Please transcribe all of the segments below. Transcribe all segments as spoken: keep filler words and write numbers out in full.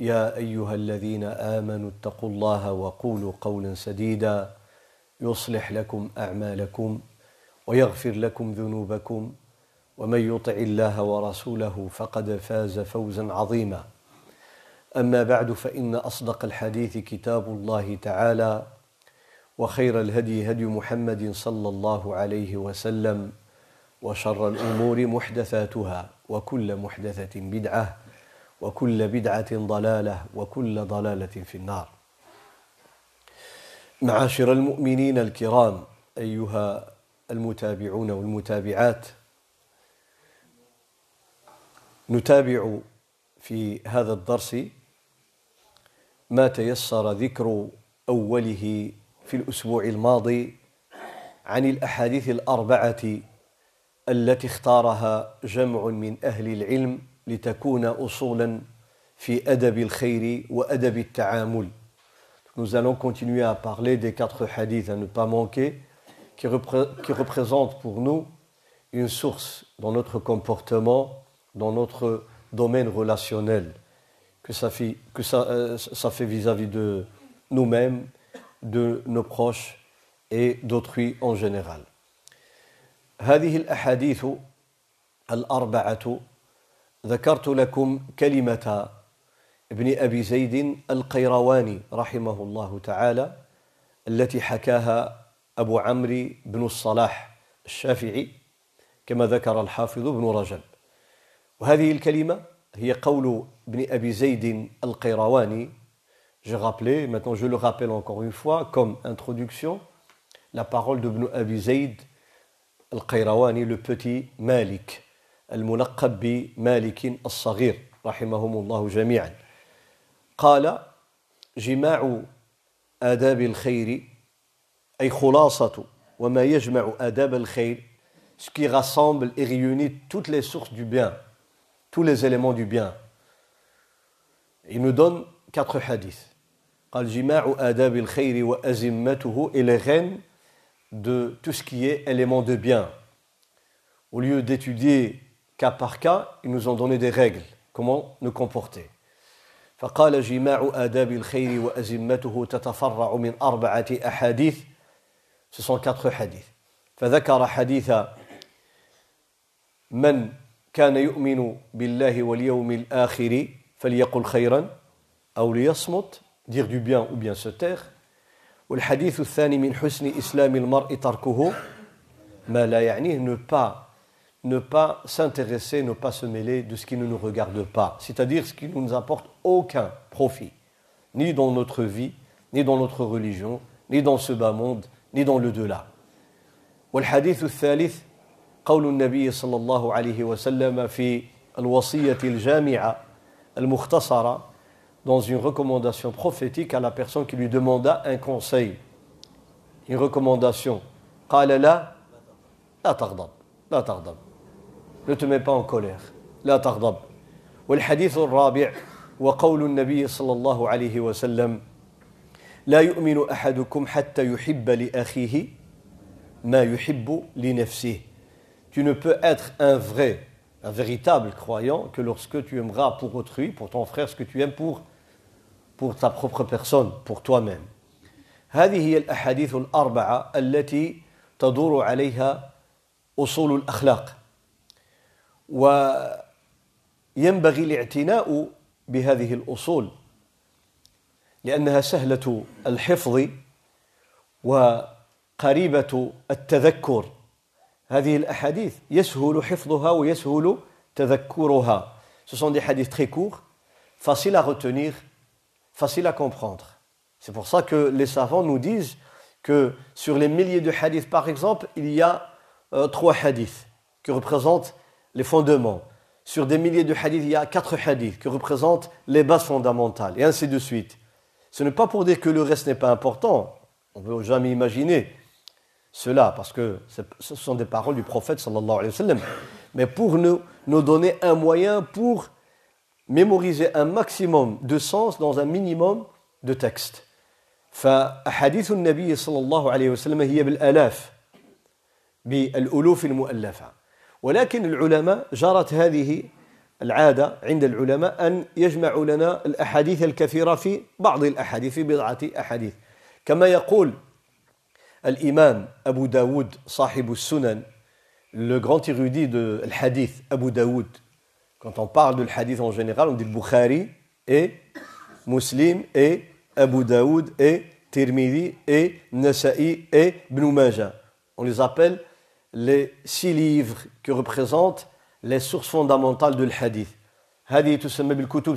يا أيها الذين آمنوا اتقوا الله وقولوا قولا سديدا يصلح لكم أعمالكم ويغفر لكم ذنوبكم ومن يطع الله ورسوله فقد فاز فوزا عظيما أما بعد فإن أصدق الحديث كتاب الله تعالى وخير الهدي هدي محمد صلى الله عليه وسلم وشر الأمور محدثاتها وكل محدثة بدعة وكل بدعة ضلالة وكل ضلالة في النار. معاشر المؤمنين الكرام أيها المتابعون والمتابعات، نتابع في هذا الدرس ما تيسر ذكر أوله في الأسبوع الماضي عن الأحاديث الأربعة التي اختارها جمع من أهل العلم لتكون أصولا في أدب الخير وأدب التعامل. Nous allons continuer à parler des quatre hadiths à ne pas manquer qui, repré qui représentent pour nous une source dans notre comportement, dans notre domaine relationnel, que ça fait, que ça, euh, ça fait vis-à-vis de nous-mêmes, de nos proches et d'autrui en général. هذه الأحاديث الأربعة ذكرت لكم كلمة ابن أبي زيد القيرواني رحمه الله تعالى التي حكاها أبو عمرو بن الصلاح الشافعي كما ذكر الحافظ ابن رجب، وهذه الكلمة هي قول ابن أبي زيد القيرواني. J'ai rappelé, maintenant je le rappelle encore une fois comme introduction, la parole de Ibn Abi Zayd al-Qayrawani, le petit Malik, al-Mulaqab bi Malikin al-Saghir, rahimahumullahu jami'an. قال جماع آداب الخير أي خلاصة وما يجمع آداب الخير, ce qui rassemble et réunit toutes les sources du bien, tous les éléments du bien. Il nous donne quatre hadiths. قال جماع آداب الخير وأزمته, et les rênes de tout ce qui est élément de bien. Au lieu d'étudier cas par cas, ils nous ont donné des règles, comment nous comporter. فقال جماع آداب الخير وأزمته تتفرع من أربعة أحاديث. Ce sont quatre hadiths. فذكر حديث من كان يؤمن بالله واليوم الآخر فليقل خيرا أو ليصمت, dire du bien ou bien se taire. والحديث الثاني من حسن إسلام المرء تركه ما لا يعنيه, ne pas, ne pas s'intéresser, ne pas se mêler de ce qui ne nous regarde pas, c'est-à-dire ce qui ne nous apporte aucun profit, ni dans notre vie, ni dans notre religion, ni dans ce bas monde, ni dans le delà. والحديث الثالث قول النبي صلى الله عليه وسلم في الوصية الجامعة المختصرة, dans une recommandation prophétique à la personne qui lui demanda un conseil, une recommandation. قال لا لا تغضب لا تغضب, ne te mets pas en colère, لا تغضب. والحديث الرابع وقول النبي صلى الله عليه وسلم لا يؤمن أحدكم حتى يحب لأخيه ما يحب لنفسه. Tu ne peux être un vrai, un véritable croyant que lorsque tu aimeras pour autrui, pour ton frère, ce que tu aimes pour pour ta propre personne, pour toi-même. هذه هي الأحاديث الأربعة التي تدور عليها أصول الأخلاق, وينبغي الاعتناء بهذه الأصول لأنها سهلة الحفظ قريبة التذكر. هذه الأحاديث يسهل حفظها ويسهل تذكرها. Ce sont des hadiths très courts, faciles à retenir, faciles à comprendre. C'est pour ça que les savants nous disent que sur les milliers de hadiths, par exemple, il y a euh, trois hadiths qui représentent les fondements. Sur des milliers de hadiths, il y a quatre hadiths qui représentent les bases fondamentales, et ainsi de suite. Ce n'est pas pour dire que le reste n'est pas important. On ne peut jamais imaginer cela, parce que ce sont des paroles du prophète, sallallahu alayhi wa sallam. Mais pour nous, nous donner un moyen pour mémoriser un maximum de sens dans un minimum de texte. فأحاديث النبي صلى الله عليه وسلم هي بالآلاف بالألوف المؤلفة. ولكن العلماء جرت هذه العادة عند العلماء أن يجمعوا لنا الأحاديث الكثيرة في بعض الأحاديث في بضعة أحاديث. كما يقول الإمام أبو داود صاحب السنن, le grand érudit de l'hadith, Abu Daoud. Quand on parle de l'hadith en général, on dit Bukhari et Muslim et Abu Daoud et Tirmidhi et Nasa'i et Ibn Majah. On les appelle les six livres qui représentent les sources fondamentales de l'hadith. Hadi tusamma bil kutub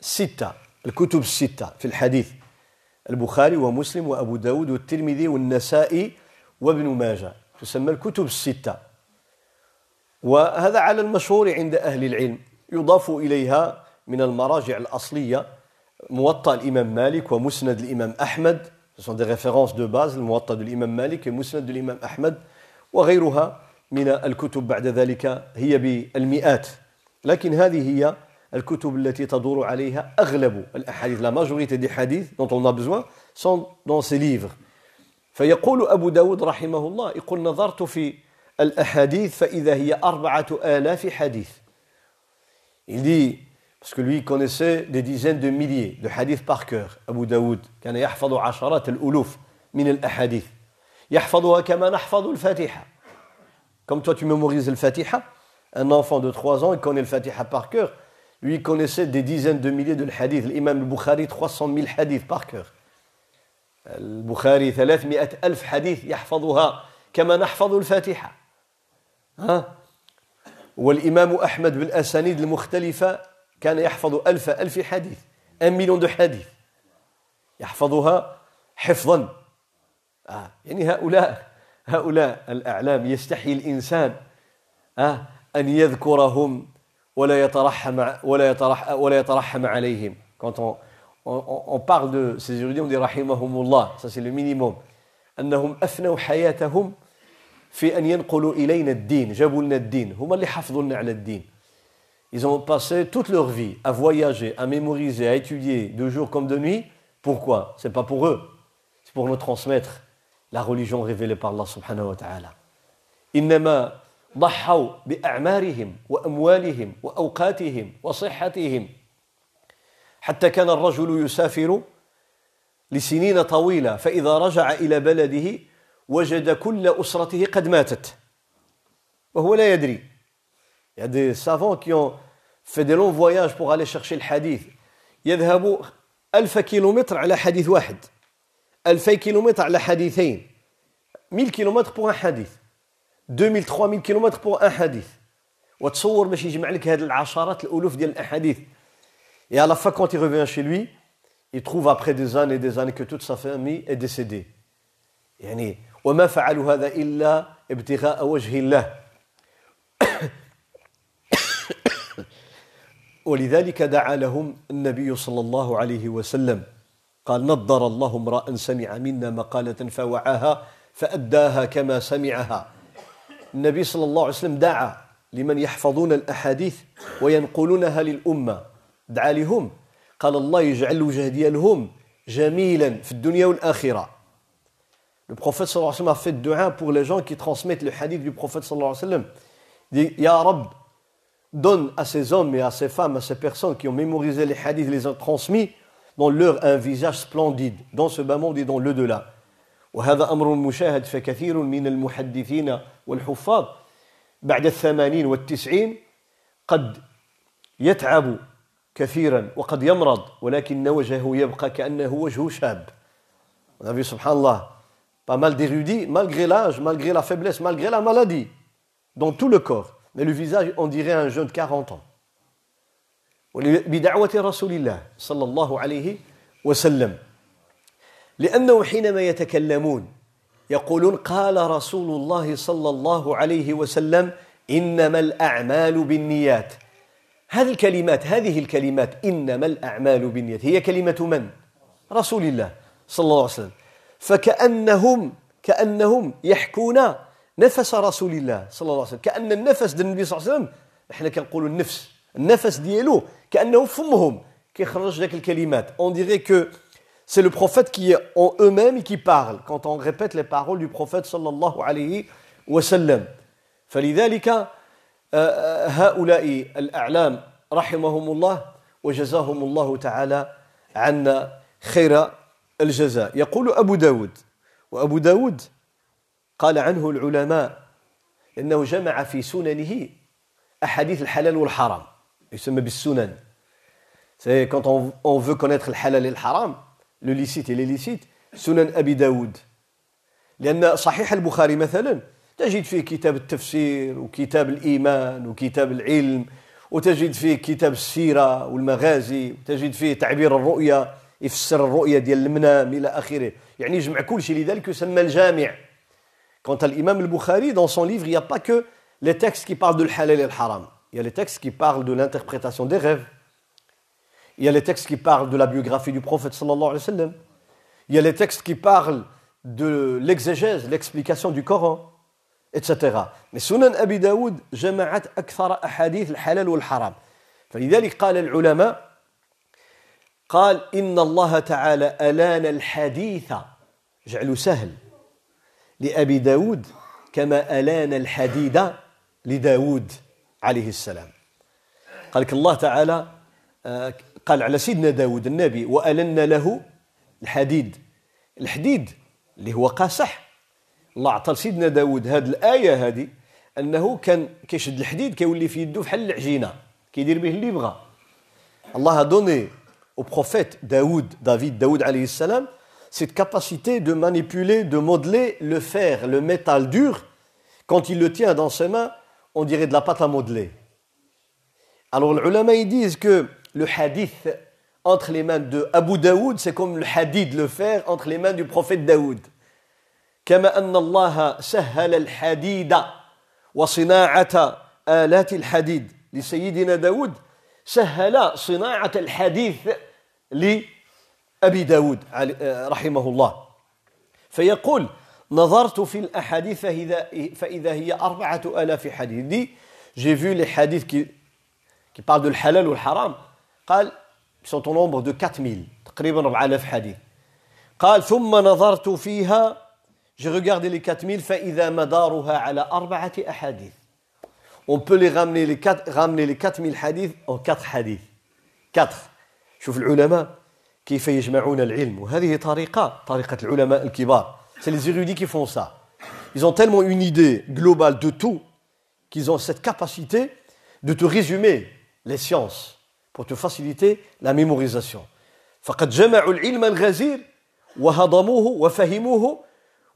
sitta, al kutub sitta fi l'hadith. Al-Bukhari wa Muslim wa Abu Daoud wa Tirmidhi wa Nasa'i wa Ibn Majah. تسمى الكتب الستة. وهذا على المشهور عند أهل العلم. يضاف إليها من المراجع الأصلية موطأ الإمام مالك ومسند الإمام أحمد. Ce sont des références de base, الموطأ للإمام مالك ومسند الإمام أحمد وغيرها من الكتب. بعد ذلك هي بالمئات, لكن هذه هي الكتب التي تدور عليها أغلب الأحاديث. La majorité des hadiths dont on a besoin sont dans ces livres. فيقول أبو داود رحمه الله, يقول نظرت في الأحاديث فإذا هي أربعة آلاف حديث. Il dit, parce que lui connaissait des dizaines de milliers de hadiths par cœur, Abu Daoud, كان يحفظ عشرات الألوف من الأحاديث, يحفظها كما نحفظ الفاتحة. Comme toi tu mémorises le Fatiha, un enfant de trois ans, il connaît le Fatiha par cœur, lui il connaissait des dizaines de milliers de hadiths. L'imam al-Bukhari, trois cent mille hadiths par cœur. البخاري ثلاثمائة ألف حديث يحفظها كما نحفظ الفاتحة. ها؟ والإمام أحمد بالأسانيد المختلفة كان يحفظ ألف ألف حديث, أن مليون حديث يحفظها حفظا. آه. يعني هؤلاء هؤلاء الأعلام يستحي الإنسان آه. أن يذكرهم ولا يترحم ولا يترحم ولا يترحم عليهم. Quand on On, on, on parle de ces érudits, on dit rahimahumullah, ça c'est le minimum. Annahum afnaw hayatahum fi an yanqulu ilayna ad-din, jabu lna ad-din, huma li hafdhulna ala ad-din. Ils ont passé toute leur vie à voyager, à mémoriser, à étudier de jour comme de nuit. Pourquoi? C'est pas pour eux, c'est pour nous transmettre la religion révélée par Allah subhanahu wa ta'ala. Innama dhahaw bi a'marihim wa amwalihim wa awqatihim wa sihhatihim. حتى كان الرجل يسافر لسنين طويلة فإذا رجع إلى بلده وجد كل أسرته قد ماتت وهو لا يدري. Il y a des savants qui ont fait des longs voyages pour aller chercher le hadith. يذهبوا ألف كيلومتر على حديث واحد, ألفي كيلومتر على حديثين, مئة كيلومتر pour un hadith, deux mille, trois mille كيلومتر pour un hadith. وتصور باش يجمع لك هذه العشرات الألوف ديال الأحاديث. Et à la fin, quand il revient chez lui, il trouve après des années et des années que toute sa famille est décédée. يعني وما فعلوا هذا إلا ابتغاء وجه الله ولذلك دعا لهم النبي صلى الله عليه وسلم قال نضر الله امرأ سمع منا مقالة فوعاها فأداها كما سمعها. النبي صلى الله عليه وسلم دعا لمن يحفظون الأحاديث وينقلونها للأمة. دعا لهم قال الله يجعل الوجه ديالهم جميلا في الدنيا والآخرة. Le prophète صلى الله عليه وسلم a fait dua pour les gens qui transmettent le hadith du prophète صلى الله عليه وسلم. Il dit Ya Rab, donne à ces hommes et à ces femmes, à ces personnes qui ont mémorisé les hadiths et les ont transmis dans leur un visage splendide dans ce bas monde et dans l'au-delà. وهذا أمر مشاهد فكثير من المحدثين والحفاظ بعد الثمانين والتسعين قد يتعب كثيرا وقد يمرض ولكن وجهه يبقى كأنه وجه شاب. On a vu subhanallah pas mal d'érudits, malgré l'âge, malgré la faiblesse, malgré la maladie, dans tout le corps. Mais le visage, on dirait un jeune de quarante ans. بدعوة رسول الله صلى الله عليه وسلم لأنه حينما يتكلمون يقولون قال رسول الله صلى الله عليه وسلم إنما الأعمال بالنيات. هذه الكلمات هذه الكلمات إنما الأعمال بالنيات هي كلمة من؟ رسول الله صلى الله عليه وسلم. فكأنهم كأنهم يحكون نفس رسول الله صلى الله عليه وسلم كأن النفس ديال النبي صلى الله عليه وسلم احنا كنقولوا النفس النفس ديالو كأنه فمهم كيخرج داك الكلمات. On dirait que c'est le prophète qui est en eux-mêmes et qui parle quand on répète les paroles du prophète صلى الله عليه وسلم. فلذلك هؤلاء الأعلام رحمهم الله وجزاهم الله تعالى عنا خير الجزاء. يقول أبو داود وأبو داود قال عنه العلماء إنه جمع في سننه أحاديث الحلال والحرام. Il se met بالسنن. C'est quand on, on veut connaître le halal et le haram, le licite et l'illicite, sunan Abi Daoud. لأن صحيح البخاري مثلا تجد فيه كتاب التفسير وكتاب الإيمان وكتاب العلم وتجد فيه كتاب السيرة والمغازي وتجد فيه تعبير الرؤية يفسر الرؤية ديال المنام إلى آخره. يعني يجمع كل شيء لذلك يسمى الجامع. Quant à l'imam al-Bukhari, dans son livre, il n'y a pas que les textes qui parlent du halal et le haram. Il y a les textes qui parlent de l'interprétation des rêves. Il y a les textes qui parlent de la biographie du prophète sallallahu alayhi wa sallam. Il y a les textes qui parlent de l'exégèse, l'explication du Coran, et cetera. Mais Sunan Abi Daoud, jama'at akthara ahadith al-halal wal-haram. فلذلك قال العلماء قال إن الله تعالى ألان الحديث جعله سهل لأبي داود كما ألان الحديد لداود عليه السلام. قالك الله تعالى قال على سيدنا داود النبي وألنا له الحديد. الحديد اللي هو قاصح. الله عطى سيدنا داود هذه الآية هذه أنه كان كيشد الحديد كيولي في يده بحال العجينة كيدير به اللي يبغى. الله دوني au prophète Daoud, David Daoud عليه السلام cette capacité de manipuler, de modeler le fer, le métal dur. Quand il le tient dans ses mains, on dirait de la pâte à modeler. Alors les ulama ils disent que le hadith entre les mains de Abu Daoud, c'est comme le hadid, le fer, entre les mains du prophète Daoud. كما أن الله سهل الحديد وصناعة آلات الحديد لسيدنا داود سهل صناعة الحديث لأبي داود رحمه الله. فيقول نظرت في الأحاديث فإذا هي أربعة آلاف حديث. J'ai vu les hadiths qui, qui parlent de l'halal ou le haram. قال sont au nombre de quatre mille, تقريبا أربعة آلاف حديث. قال ثم نظرت فيها. J'ai regardé les quatre mille. فإذا مدارها على أربعة أحاديث. On peut les ramener les quatre, ramener les quatre mille hadiths en quatre hadiths. quatre. شوف العلماء كيف يجمعون العلم. وهذه طريقة طريقة العلماء الكبار. C'est les érudits qui font ça. Ils ont tellement une idée globale de tout qu'ils ont cette capacité de te résumer les sciences pour te faciliter la mémorisation. فقد جمعوا العلم الغزير وهضموه وفهموه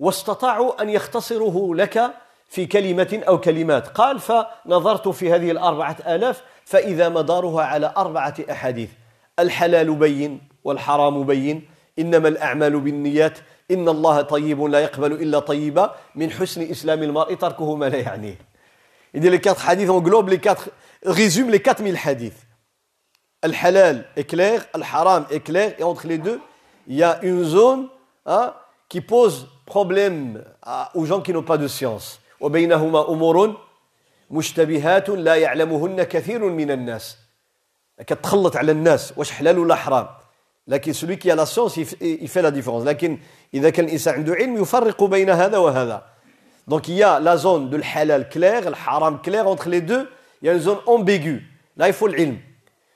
واستطاعوا أن يختصروه لك في كلمة أو كلمات. قال فنظرت في هذه الأربعة آلاف فإذا مدارها على أربعة أحاديث. الحلال بين والحرام بين إنما الأعمال بالنيات إن الله طيب لا يقبل إلا طيبا من حسن إسلام المرء تركه ما لا يعنيه. Il dit les quatre hadiths englobent les quatre, résume les quatre mille hadiths. Le halal est clair, le haram est clair, et entre les deux, il y a une zone hein, qui pose problème à, aux gens qui n'ont pas de science. وبينهما أمور مشتبهات لا يعلمهن كثير من الناس. كتخلط على الناس واش حلال ولا حرام. لكن celui qui a la science il fait la différence. لكن إذا كان الإنسان عنده علم يفرق بين هذا وهذا. Donc il y a la zone de l'halal clair, le haram clair, entre les deux il y a une zone ambiguë. Là il faut l'ilm.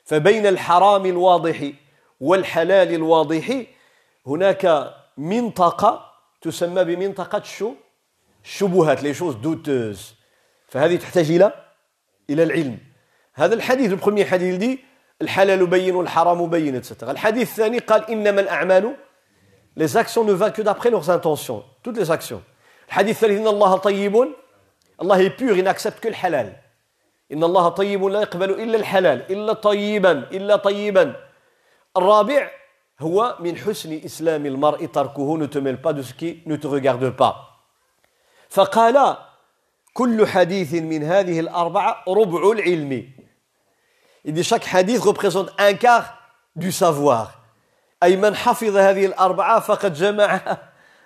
فبين الحرام الواضح والحلال الواضح هناك منطقة تسمى بمنطقة شو الشبهات les choses douteuses. فهذه تحتاج إلى إلى العلم. هذا الحديث البرومي حديث دي الحلال بين والحرام بين et cetera. الحديث الثاني قال إنما الأعمال les actions ne valent que d'après leurs intentions. toutes les actions. Le hadith thalith, inna Allah tayyibun, Allah est pur, il n'accepte que le halal. Inna Allah tayyibun la yaqbalu illa al-halal, illa tayyiban, illa tayyiban. Al-rabi' huwa min husni islami al-mar'i tarkuhu, ne te mêle pas de ce qui ne te regarde pas. فقال كل حديث من هذه الأربعة ربع العلم. Il dit chaque hadith représente un quart du savoir. أي من حفظ هذه الأربعة فقد جمع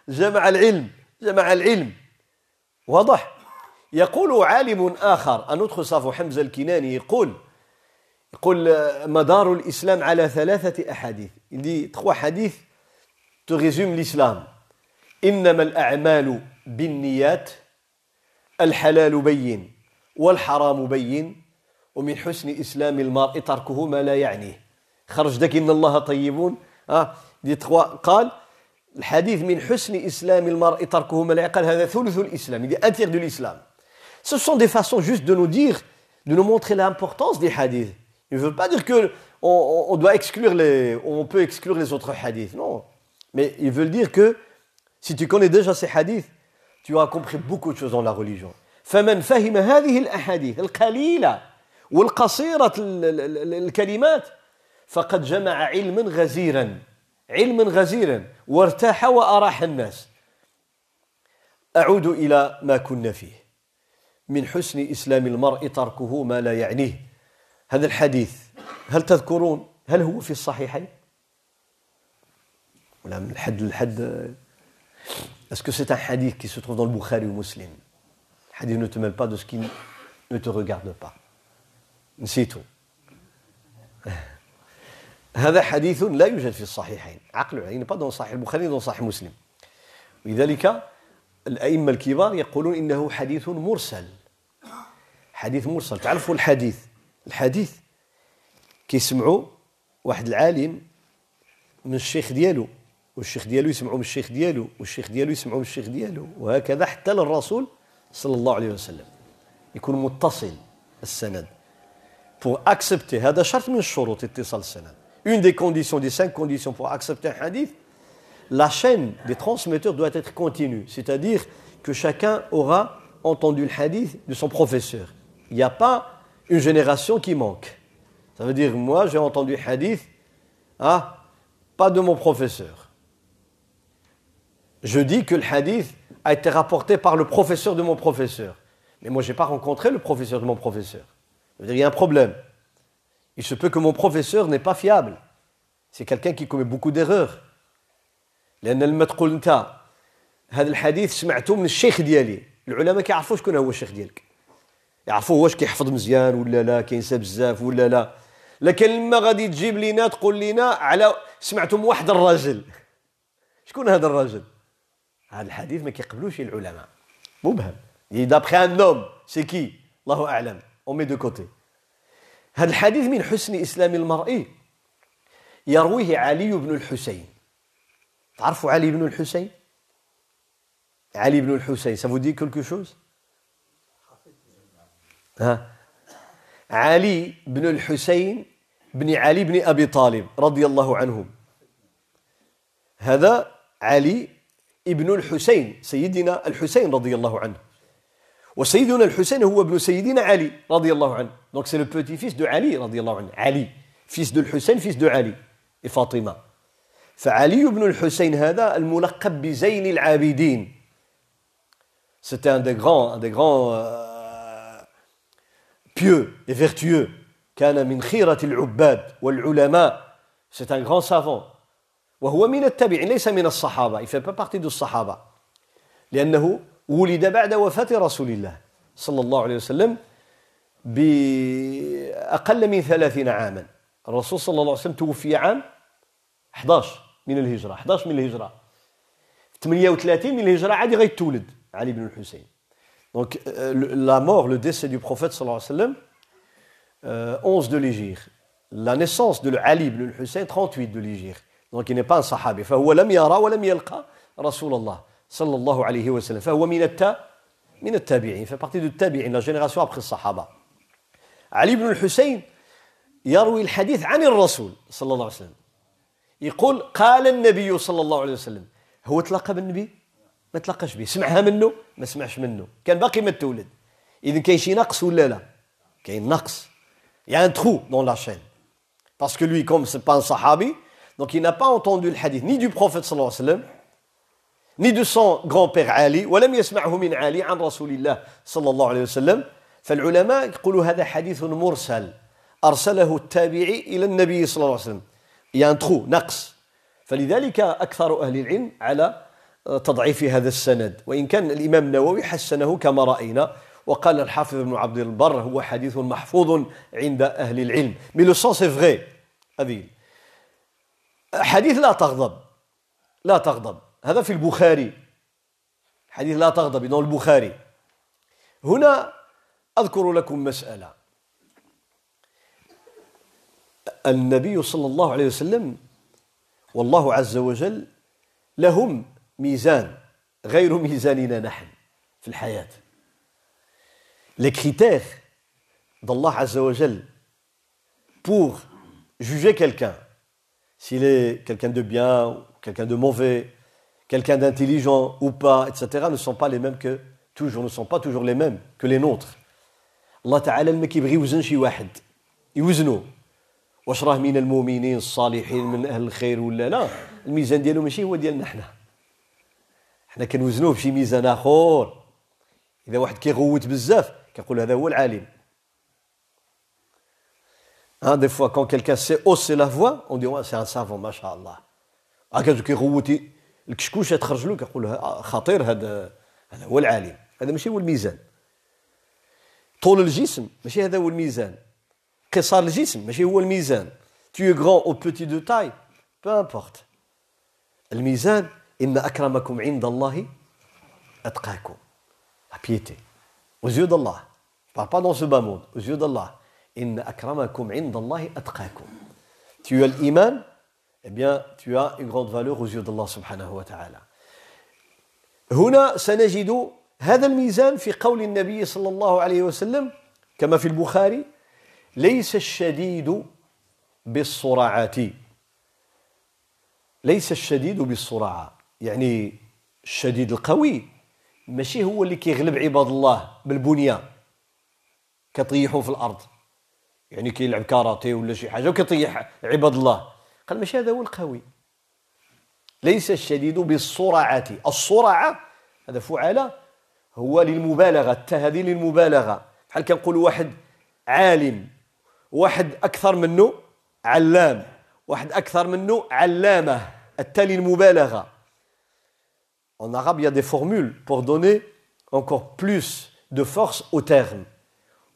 جمع العلم جمع العلم. واضح؟ يقول عالم آخر un autre savant حمزة الكناني يقول يقول مدار الإسلام على ثلاثة أحاديث. Il dit trois hadiths te résument l'islam. إنما الأعمال بالنيات الحلال بين والحرام بين ومن حسن إسلام المرء تركه ما لا يعنيه خرج دك إن الله طيبون آه دي تخوا قال الحديث من حسن إسلام المرء تركه ما لا يعنيه قال هذا ثلث الإسلام دي un tiers de l'islam. Ce sont des façons juste de nous dire, de nous montrer l'importance des hadiths. Il ne veut pas dire que on, on doit exclure les, on peut exclure les autres hadiths, non. Mais ils veulent dire que si tu connais déjà ces hadiths, tu as compris beaucoup de choses dans la religion. فَمَنْ فَهِمَ هَذِهِ الْأَحَادِيثِ الْقَلِيلَةِ وَالْقَصِيرَةِ الْكَلِمَاتِ فَقَدْ جَمَعَ عِلْمًا غَزِيرًا عِلْمًا غَزِيرًا وَارْتَاحَ وَأَرَاحَ النَّاسِ أعود إلى ما كنا فيه من حسن إسلام المرء تركه ما لا يعنيه. هذا الحديث هل تذكرون هل هو في الصحيحين ولا من الحد للحد؟ Est-ce que c'est un hadith qui se trouve dans le Bukhari ou Muslim? Le hadith ne te mêle pas de ce qui ne te regarde pas. C'est tout. هذا حديث لا يوجد في الصحيحين. عقلوا يعني pas dans صحيح البخاري dans صحيح مسلم. ولذلك الأئمة الكبار يقولون إنه حديث مرسل. حديث مرسل. تعرفوا الحديث؟ الحديث كيسمعوا واحد العالم من الشيخ ديالو. والشيخ ديالو يسمعوا من الشيخ ديالو والشيخ ديالو يسمعوا من الشيخ ديالو وهكذا حتى للرسول صلى الله عليه وسلم يكون متصل السند. pour accepter هذا شرط من الشروط اتصال السند. une des conditions des cinq conditions pour accepter un hadith, la chaîne des transmetteurs doit être continue, c'est-à-dire que chacun aura entendu le hadith de son professeur. Il n'y a pas une génération qui manque. Ça veut dire moi j'ai entendu le hadith ah pas de mon professeur. Je dis que le hadith a été rapporté par le professeur de mon professeur. Mais moi, je n'ai pas rencontré le professeur de mon professeur. Ça veut dire qu'il y a un problème. Il se peut que mon professeur n'est pas fiable. C'est quelqu'un qui commet beaucoup d'erreurs. لأن لما تقول أنت هذا الحديث سمعته من الشيخ ديالي، العلماء كيعرفوا شكون هو الشيخ ديالك. يعرفوا واش كيحفظ مزيان ولا لا، كينسى بزاف ولا لا. لكن لما غادي تجيب لينا تقول لينا على سمعتوا من واحد الراجل. شكون هذا الراجل؟ هذا الحديث ما كيقبلوش العلماء. مبهم. D'après un homme, c'est qui? الله أعلم. On met de côté. هذا الحديث من حسن إسلام المرء يرويه علي بن الحسين. تعرفوا علي بن الحسين؟ علي بن الحسين, ça vous dit quelque chose? ها. علي بن الحسين بن علي بن أبي طالب رضي الله عنهم. هذا علي ابن الحسين سيدنا الحسين رضي الله عنه وسيدنا الحسين هو ابن سيدنا علي رضي الله عنه. Donc c'est le petit-fils de Ali رضي الله عنه. Ali fils de الحسين fils de Ali et Fatima. فعلي بن الحسين هذا الملقب بزين العابدين. C'était un des grands, un des grands euh, pieux et vertueux. كان من خيرة العباد والعلماء. C'est un grand savant. وهو من التابعين ليس من الصحابة. Il fait pas partie de الصحابة لأنه ولد بعد وفاة رسول الله صلى الله عليه وسلم بأقل من ثلاثين عاما. الرسول صلى الله عليه وسلم توفي عام أحد عشر من الهجرة. أحد عشر من الهجرة ثمانية وثلاثين من الهجرة عادي غيتولد علي بن الحسين. Donc la mort, le décès du prophète صلى الله عليه وسلم euh, onze de l'hijr. La naissance de Ali ibn al-Hussein trente-huit de l'hijr. Donc il n'est pas un sahabi. فهو لم يرى ولم يلقى رسول الله صلى الله عليه وسلم. فهو من التا من التابعين. Il fait partie du tabi'in, la génération après les sahaba. Ali ibn al-Husayn يروي الحديث عن الرسول صلى الله عليه وسلم. يقول قال النبي صلى الله عليه وسلم. هو تلقى بالنبي؟ ما تلقاش به، سمعها منه ما سمعش منه، كان باقي ما تولد. إذا كاين شي نقص ولا لا؟ كاين نقص. Il y a un trou dans la chaîne. Parce que lui, comme ce n'est pas un sahabi, donc il n'a pas entendu le hadith, ni du prophète sallallahu alayhi wa sallam, ni de son grand-père Ali, ولم يسمعه من علي عن رسول الله صلى الله عليه وسلم. فالعلماء يقولوا هذا حديث مرسل أرسله التابعي إلى النبي صلى الله عليه وسلم. Il y a un trou, نقص. فلذلك أكثر أهل العلم على تضعيف هذا السند، وإن كان الإمام النووي حسنه كما رأينا. وقال الحافظ ابن عبد البر هو حديث محفوظ عند أهل العلم. Mais le sens est vrai. هذه حديث لا تغضب، لا تغضب، هذا في البخاري، حديث لا تغضب dans البخاري. هنا أذكر لكم مسألة. النبي صلى الله عليه وسلم والله عز وجل لهم ميزان غير ميزاننا نحن في الحياة. Les critères d'Allah Azza wa Jal pour juger quelqu'un, s'il est quelqu'un de bien, quelqu'un de mauvais, quelqu'un d'intelligent ou pas, et cetera, ne sont pas les mêmes que toujours, ne sont pas toujours les mêmes que les nôtres. Allah Ta'ala al-Maki briouzen chi wahid, iwzno, washrah min al-mu'minin, salihin, min al-khayr ou la la, al-mizan dialou machi huwa dial nahna. Hna kan wzno bchi mizan akhor. إذا واحد كيغوت بزاف كيقول هذا هو العالم. Hein, des fois, quand quelqu'un sait hausser la voix, on dit ouais, c'est un savant, mashallah. Ah, quand quelqu'un غوتي الكشكوش تخرج له كيقول خطير هذا هذا هو العالم، هذا ماشي هو الميزان. طول الجسم ماشي هذا هو الميزان. قصار الجسم ماشي هو الميزان. Tu es grand ou petit de taille, peu importe. الميزان إن أكرمكم عند الله أتقاكم. La piété, aux yeux d'Allah, je ne parle pas dans ce bas monde, aux yeux d'Allah, inna akramakum indallahi atqakum. Tu as l'iman, eh bien tu as une grande valeur aux yeux d'Allah subhanahu wa ta'ala. هنا سنجد هذا الميزان في قول النبي صلى الله عليه وسلم كما في البخاري ليس الشديد بالصراعات ليس الشديد بالصراعة يعني الشديد القوي ماشي هو اللي كيغلب عباد الله بالبنيان كطيحوا في الارض يعني كيلعب كاراتيه ولا شي حاجه وكيطيح عباد الله قال ماشي هذا هو القوي ليس الشديد بالصرعه الصرعه هذا فعل هو للمبالغه التهذي للمبالغه بحال كنقولوا واحد عالم واحد اكثر منه علام واحد اكثر منه علامه التالي المبالغه. En arabe, il y a des formules pour donner encore plus de force au terme.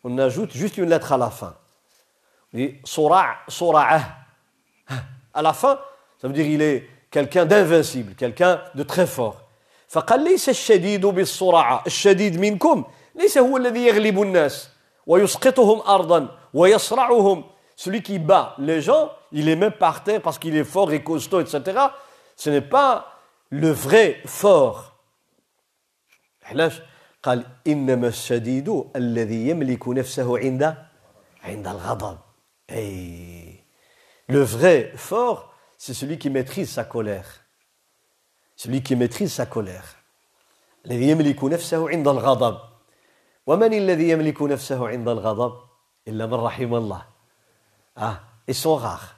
On ajoute juste une lettre à la fin. On dit « sora', sora'a ». À la fin, ça veut dire qu'il est quelqu'un d'invincible, quelqu'un de très fort. « فَقَالْ لَيْسَ الشَّدِيدُ بِالصُّرَعَةِ »« الشَّدِيد مِنْكُمْ » »« لَيْسَ هُوَ الَّذِي يَغْلِبُ النَّاسِ » »« وَيُسْقِطُهُمْ أَرْضًا » »« وَيَصْرَعُهُمْ » Celui qui bat les gens, il est même par terre parce qu'il est fort et costaud, et cetera. Ce n'est pas le vrai fort. علاش قال انما الشديد الذي يملك نفسه عند عند الغضب. اي le vrai fort c'est celui qui maîtrise sa colère. Celui qui maîtrise sa colère. الذي يملك نفسه عند الغضب. ومن الذي يملك نفسه عند الغضب الا من رحم الله. اه ils sont rares.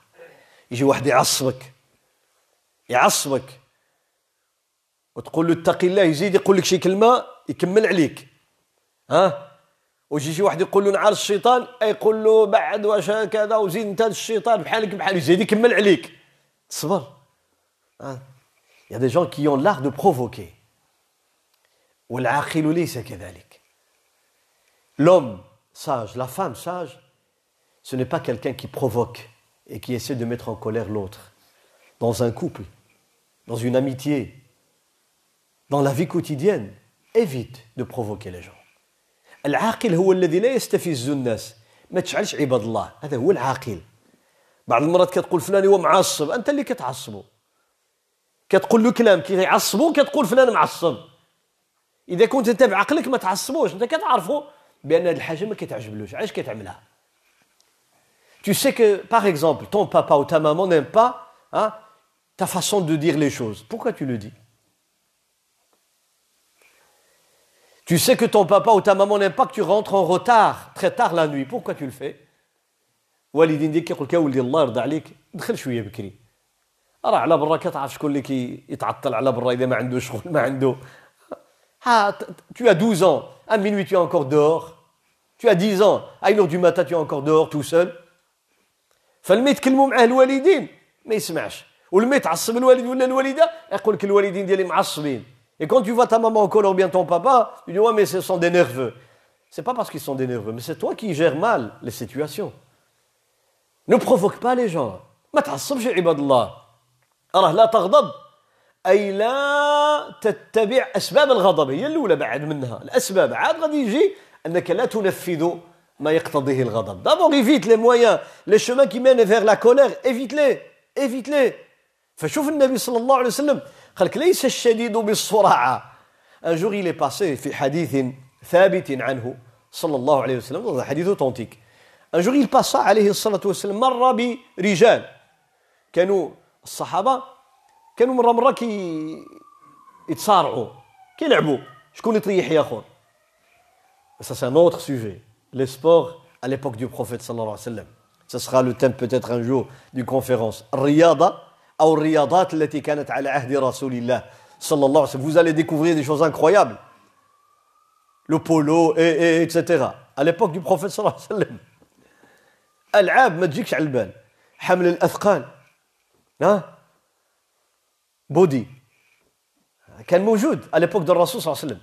يجي واحد يعصبك يعصبك وتقول له اتق الله يزيد يقول لك شي كلمه يكمل عليك ها ويجي شي واحد يقول له نعال الشيطان يقول له بعد واش كذا وزيد انت الشيطان بحالك بحال يزيد يكمل عليك تصبر. Il y a des gens qui ont l'art de provoquer. والعاقل ليس كذلك. L'homme sage, la femme sage, ce n'est pas quelqu'un qui provoque et qui essaie de mettre en colère l'autre dans un couple, dans une amitié. Dans la vie quotidienne, évite de provoquer les gens. العاقل هو الذي لا يستفز الناس، ما تشعلش عباد الله، هذا هو العاقل. بعض المرات كتقول فلان هو معصب، أنت اللي كتعصبه. كتقول له كلام كيعصبو كتقول فلان معصب. إذا كنت أنت بعقلك ما تعصبوش، أنت كتعرفو بأن هذه الحاجة ما كتعجبلوش، علاش كتعملها؟ Tu sais que par exemple ton papa ou ta maman n'aime pas hein, ta façon de dire les choses. Pourquoi tu le dis ? Tu sais que ton papa ou ta maman n'aime pas que tu rentres en retard, très tard la nuit. Pourquoi tu le fais? والدين ديالك يقول لك يا ولدي الله يرضى عليك دخل شويه بكري، راه على برا كتعرف شكون اللي كيتعطل على برا اذا ما عندوش شغل ما عنده. ها tu as douze ans, à minuit tu es encore dehors. Tu as dix ans, à une heure du matin tu es encore dehors tout seul. فالمي يتكلموا معاه الوالدين ما يسمعش، والمي يتعصب الوالد ولا الوالده يقول لك الوالدين ديالي معصبين. Et quand tu vois ta maman encore ou bien ton papa, tu dis ouais mais ce sont des nerveux. C'est pas parce qu'ils sont des nerveux, mais c'est toi qui gères mal les situations. Ne provoque pas les gens. ما تعصبش عباد الله. راه لا تغضب أي لا تتبع أسباب الغضب. هي الأولى بعد منها الأسباب. عاد غادي يجي أنك لا تنفذ ما يقتضيه الغضب. D'abord évite les moyens, les chemins qui mènent vers la colère. Évite-les, évite-les. فشوف النبي صلى الله عليه وسلم قال لك ليس الشديد بالصراعة. Un jour il est passé في حديث ثابت عنه صلى الله عليه وسلم. هذا حديث authentique. Un jour, il passa, alayhi الصلاة والسلام, مرة برجال. كانوا الصحابة كانوا مرة مرة كي يتصارعوا، كيلعبوا، شكون يطيح ياخذ. Ça c'est un autre sujet. Les sports à l'époque du prophète صلى الله عليه وسلم. Ce sera le thème peut-être un jour d'une conférence. الرياضة أو الرياضات التي كانت على عهد رسول الله صلى الله عليه وسلم. Vous allez découvrir des choses incroyables. Le polo, et, et, et cetera. À l'époque du prophète صلى الله عليه وسلم. ألعاب ما تجيكش على البال، حمل الأثقال، ها، بودي، كان موجود على l'époque de الرسول صلى الله عليه وسلم،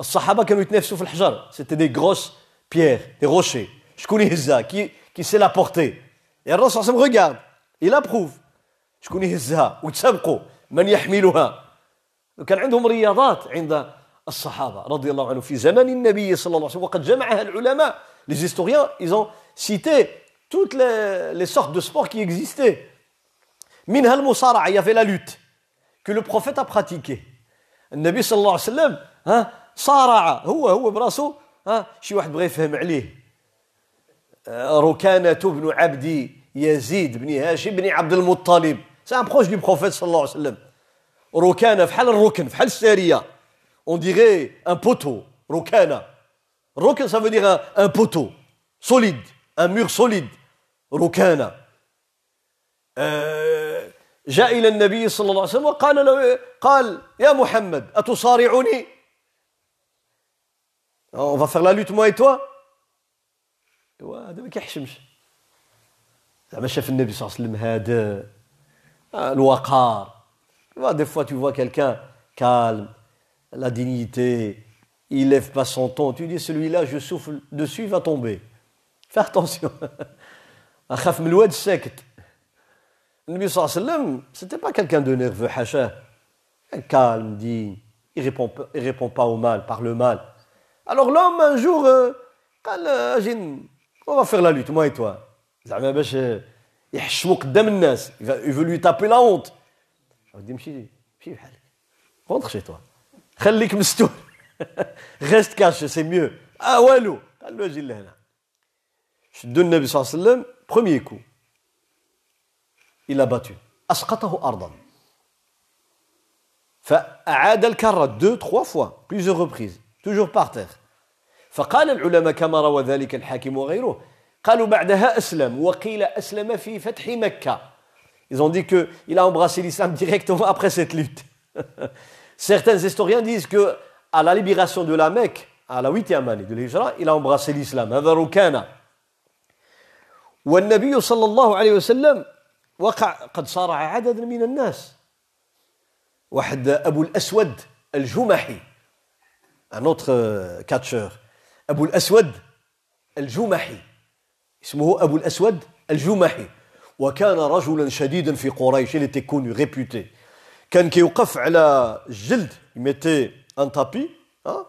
الصحابة كانوا يتنافسوا في الحجر، c'était des grosses pierres, des rochers، شكون يهزها؟ كي كي سي لا بورتي، الرسول صلى الله عليه وسلم regarde، il approuve، شكون يهزها؟ ويتسابقوا، من يحملها؟ كان عندهم رياضات عند الصحابة رضي الله عنهم في زمن النبي صلى الله عليه وسلم، وقد جمعها العلماء. Les historiens, ils ont cité toutes les, les sortes de sports qui existaient. Minha al-Musara'a, il y avait la lutte que le prophète a pratiquée. Le Nabi sallallahu alayhi wa sallam, hein, Sara'a, هو هو براسو، hein, شي واحد بغى يفهم عليه. Rukana ibn Abdi Yazid ibn Hashim ibn Abd al-Muttalib. C'est un proche du prophète sallallahu alayhi wa sallam. Rukana, fhal al-Rukn, fhal al-Sariya. On dirait un poteau, Rukana. Rokan, ça veut dire un, un poteau solide, un mur solide. Rokana. جاء إلى النبي صلى الله عليه وسلم وقال له قال يا محمد أتصارعني؟ On va faire la lutte moi et toi. هذا ما كيحشمش. زعما شاف النبي صلى الله عليه وسلم هذا الوقار. Des fois tu vois quelqu'un calme, la dignité. Il lève pas son ton. Tu dis celui-là, je souffle dessus, il va tomber. Fais attention. Akhaf Mlouad sekt. Le Nabi sallallahu alayhi wa sallam, c'était pas quelqu'un de nerveux, hacha. Calme, digne. Il répond, il répond pas au mal, par le mal. Alors l'homme, un jour, euh, on va faire la lutte, moi et toi. Il veut lui taper la honte. Je lui dis, rentre chez toi. Khalik Mstoul. Reste caché, c'est mieux. Ah ouais, l'eau. Je donne le Nabi sallallahu alayhi wa sallam, premier coup. Il a battu. Asqatahu ardan. Fa'aad al-karra, deux, trois fois, plusieurs reprises, toujours par terre. فقال العلماء كما روى ذلك الحاكم وغيره قالوا بعدها أسلم وقيل أسلم في فتح مكة. Ils ont dit que il a embrassé l'islam directement après cette lutte. Certains historiens disent que à la libération de la Mecque, à la huitième année de l'Hijra, il a embrassé l'islam. هذا ركانة. والنبي صلى الله عليه وسلم وقع قد صارع عدد من الناس. واحد أبو الأسود الجمحي. Un autre catcheur. أبو الأسود الجمحي. اسمه أبو الأسود الجمحي. وكان رجلا شديدا في قريش. Il était connu, réputé. كان كيوقف على الجلد. Il mettait un tapis, hein?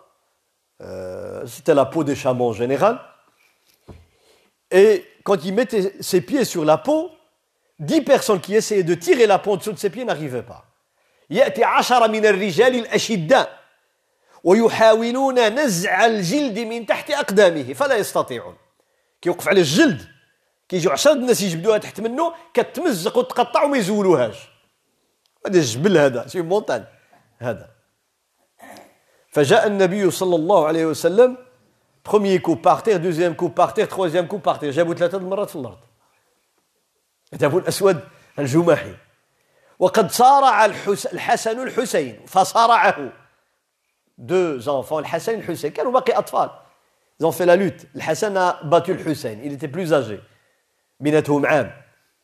euh, c'était la peau des chameaux en général, et quand il mettait ses pieds sur la peau, dix personnes qui essayaient de tirer la peau en dessous de ses pieds n'arrivaient pas. يأتي عشرة من الرجال الأشداء ويحاولون نزع الجلد من تحت أقدامه فلا يستطيعون. كيوقف على الجلد كيجيو عشرة الناس يجبدوها تحت منه كتمزق وتقطع وما يزولوهاش. هذا الجبل هذا سي مونتان هذا. Faja'a an-nabiy sallallahu alayhi wa sallam, premier coup par terre, deuxième coup par terre, troisième coup par terre. Jabou tlatad marat fil ard. Jabou al-aswad al-jumahi. Wa qad sara'a al-Hasan al-Husayn, fa sara'ahu. Deux enfants, al-Hasan et al-Husayn, kanu baqi atfal. Ils ont fait la lutte. Al-Hasan a battu al-Husayn, il était plus âgé. بيناتهم عام.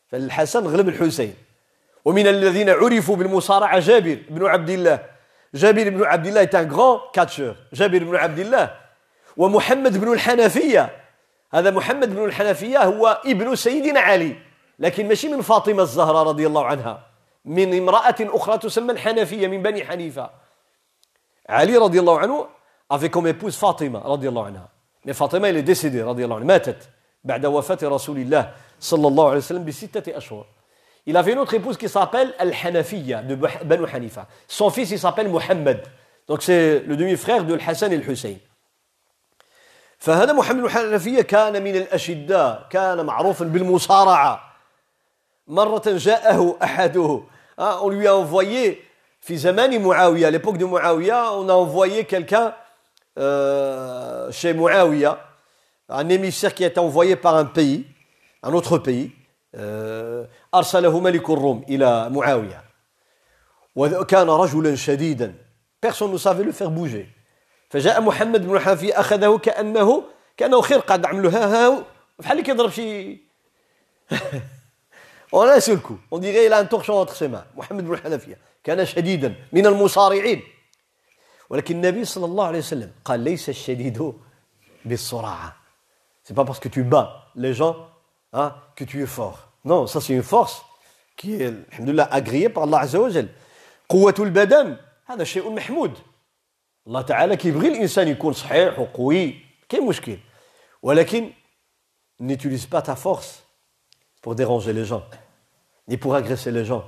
فالحسن غلب الحسين. ومن الذين عرفوا بالمصارعة جابر بن عبد الله. جابر بن عبد الله est un grand catcheur. جابر بن عبد الله. ومحمد بن الحنفية. هذا محمد بن الحنفية هو ابن سيدنا علي. لكن ماشي من فاطمة الزهراء رضي الله عنها. من امرأة أخرى تسمى الحنفية من بني حنيفة. علي رضي الله عنه avait comme épouse فاطمة رضي الله عنها. Mais فاطمة elle est décédée رضي الله عنها. ماتت. بعد وفاة رسول الله صلى الله عليه وسلم بستة أشهر. Il avait une autre épouse qui s'appelle Al-Hanafiya de Banu Hanifa. Son fils il s'appelle Mohammed. Donc c'est le demi-frère de Al-Hassan et Al-Hussein. فهذا محمد الحنفية كان من الأشداء كان معروفا بالمصارعة. مرة جاءه أحده. On lui a envoyé في زمان معاوية. À l'époque de Muawiyah, on a envoyé quelqu'un euh, chez Muawiyah. Un émissaire qui a été envoyé par un pays, un autre pays, أرسله ملك الروم إلى معاوية. وكان رجلا شديدا. Personne ne savait le faire bouger. فجاء محمد بن حنفية أخذه كأنه كأنه خرقة دعم له ها ها بحال اللي كيضرب شي. On a un seul coup. On dirait il a un torchon entre ses mains. محمد بن حنفية كان شديدا من المصارعين. ولكن النبي صلى الله عليه وسلم قال ليس الشديد بالصراعة. C'est pas parce que tu bats les gens hein, que tu es fort. Non, ça c'est une force qui est, alhamdoulilah, agréée par Allah Azza wa Jal. Quwwatul badan, hada shay'un mahmoud. Allah Ta'ala qui brille, l'insan يكون صحيح وقوي. Quel مشكل. ولكن n'utilise pas ta force pour déranger les gens, ni pour agresser les gens,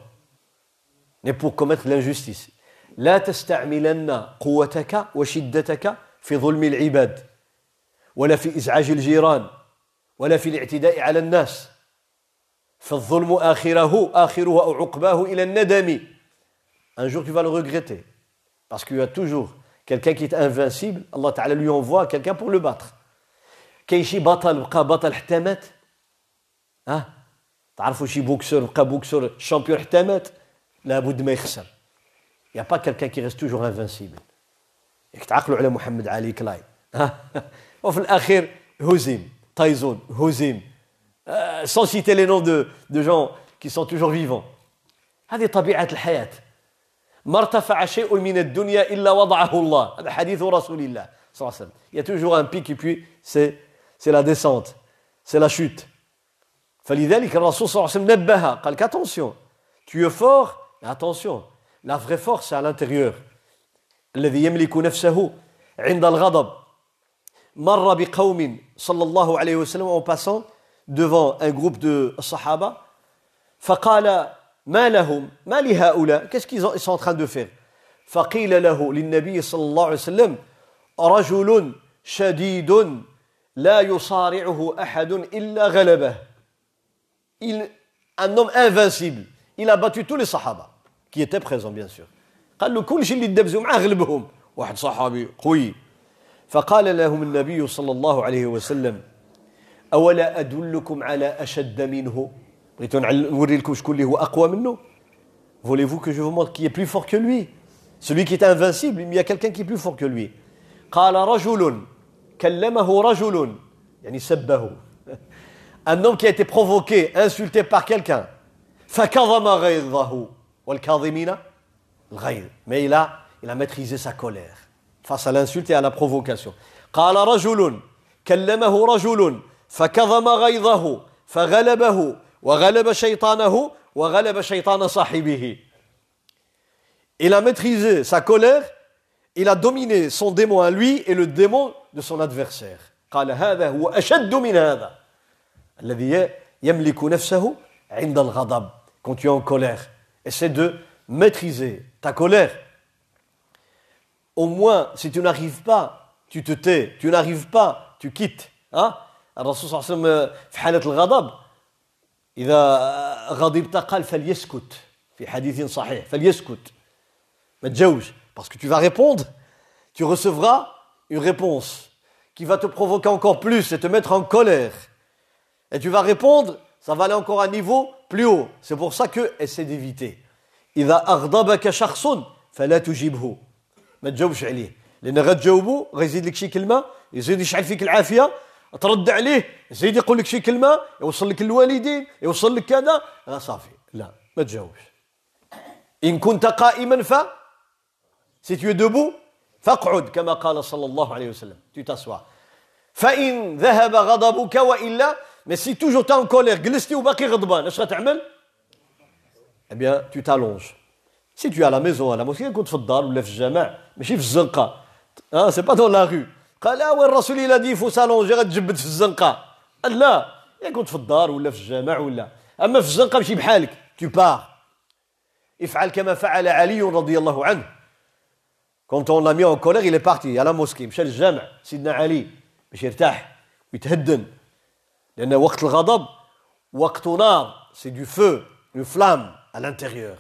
ni pour commettre l'injustice. لا تستعملن قوتك وشدتك في ظلم العباد. ولا في إزعاج الجيران ولا في الاعتداء على الناس فالظلم آخره آخره أو عقباه إلى الندم. Un jour tu vas le regretter parce qu'il y a toujours quelqu'un qui est invincible. Allah Ta'ala lui envoie quelqu'un pour le battre. كاين شي بطل بقى بطل حتى مات. ها تعرفوا شي بوكسور بقى بوكسور شامبيون حتى مات. لابد ما يخسر. Il n'y a pas quelqu'un qui reste toujours invincible. تعقلوا على محمد علي كلاي. وفي الأخير هزيم تايزون هزيم euh, sans citer les noms de, de gens qui sont toujours vivants. هذه طبيعة الحياة. ما ارتفع شيء من الدنيا إلا وضعه الله. هذا حديث رسول الله صلى الله عليه وسلم. Il y a toujours un pic et puis c'est, c'est la descente, c'est la chute. فلذلك الرسول صلى الله عليه وسلم نبه قال qu'attention tu es fort mais attention la vraie force c'est à l'intérieur. الذي يملك نفسه عند الغضب. Marra bi qawmin sallallahu alayhi wa sallam en passant devant un groupe de sahaba. Faqala ma lahum ma li haoula. Qu'est-ce qu'ils sont en train de faire? Faqila lahu linnabi sallallahu alayhi wa sallam rajulun shadidun la yusari'uhu ahadun illa ghalabah. Il un homme invincible. Il a battu tous les sahaba qui étaient présents bien sûr. Qalu kull shay li dabzu ma'a ghalabahum. Wahid sahabi qawi. فقال لهم النبي صلى الله عليه وسلم أولا أدلكم على أشد منه. بغيتو نوري لكم شكون اللي هو أقوى منه. Voulez-vous que je vous montre qui est plus fort que lui? Celui qui est invincible, il y a quelqu'un qui est plus fort que lui. قال رجل كلمه رجل يعني سبه. Un homme qui a été provoqué, insulté par quelqu'un. فكظم غيظه والكاظمين الغيظ. Mais il a, il a maîtrisé sa colère face à l'insulte et à la provocation. قال رجل كلمه رجل فكظم غيظه فغلبه وغلب شيطانه وغلب شيطان صاحبه. Il a maîtrisé sa colère, il a dominé son démon à lui et le démon de son adversaire. قال هذا هو أشد من هذا الذي يملك نفسه عند الغضب. Quand tu es en colère, essaie de maîtriser ta colère. Au moins, si tu n'arrives pas, tu te tais. Tu n'arrives pas, tu quittes. Hein? Le Rasul sallallahu alayhi wa sallam, في حالة الغضب, إذا غضبت قال فليسكت. في حديث صحيح. فليسكت. ما تجاوبش. Parce que tu vas répondre. tu recevras une réponse qui va te provoquer encore plus et te mettre en colère. Et tu vas répondre, ça va aller encore à un niveau plus haut. C'est pour ça que, essaie d'éviter. إذا أغضبك شخص فلا تجيبه. ما تجاوبش عليه. لأن غير تجاوبه غيزيد لك شي كلمة يزيد يشعل فيك العافية. ترد عليه يزيد يقول لك شي كلمة يوصل لك الوالدين يوصل لك كذا صافي. لا ما تجاوبش. إن كنت قائما ف si tu es debout فاقعد كما قال صلى الله عليه وسلم. Tu t'assois. فإن ذهب غضبك وإلا mais si toujours tu es en colère glissé ou باقي غضبان اش غتعمل؟ Eh bien, tu t'allonges. Si tu es à la maison, à la mosquée, tu fais le dar ou le jamaa, mais c'est pas dans la rue. C'est pas dans la rue. Quand le Rasul il a dit il faut s'allonger, tu vas te zanqa. Non, tu fais le dar ou le jamaa ou là. Mais tu zanqa, tu bhalk, tu pars. If'al kama fa'ala Ali radhiyallahu anhu. Quand on l'a mis en colère, il est parti à la mosquée, مشى للجامع سيدنا علي باش يرتاح ويتهدن. لأن وقت الغضب وقت نار، c'est du feu, une flamme. À l'intérieur.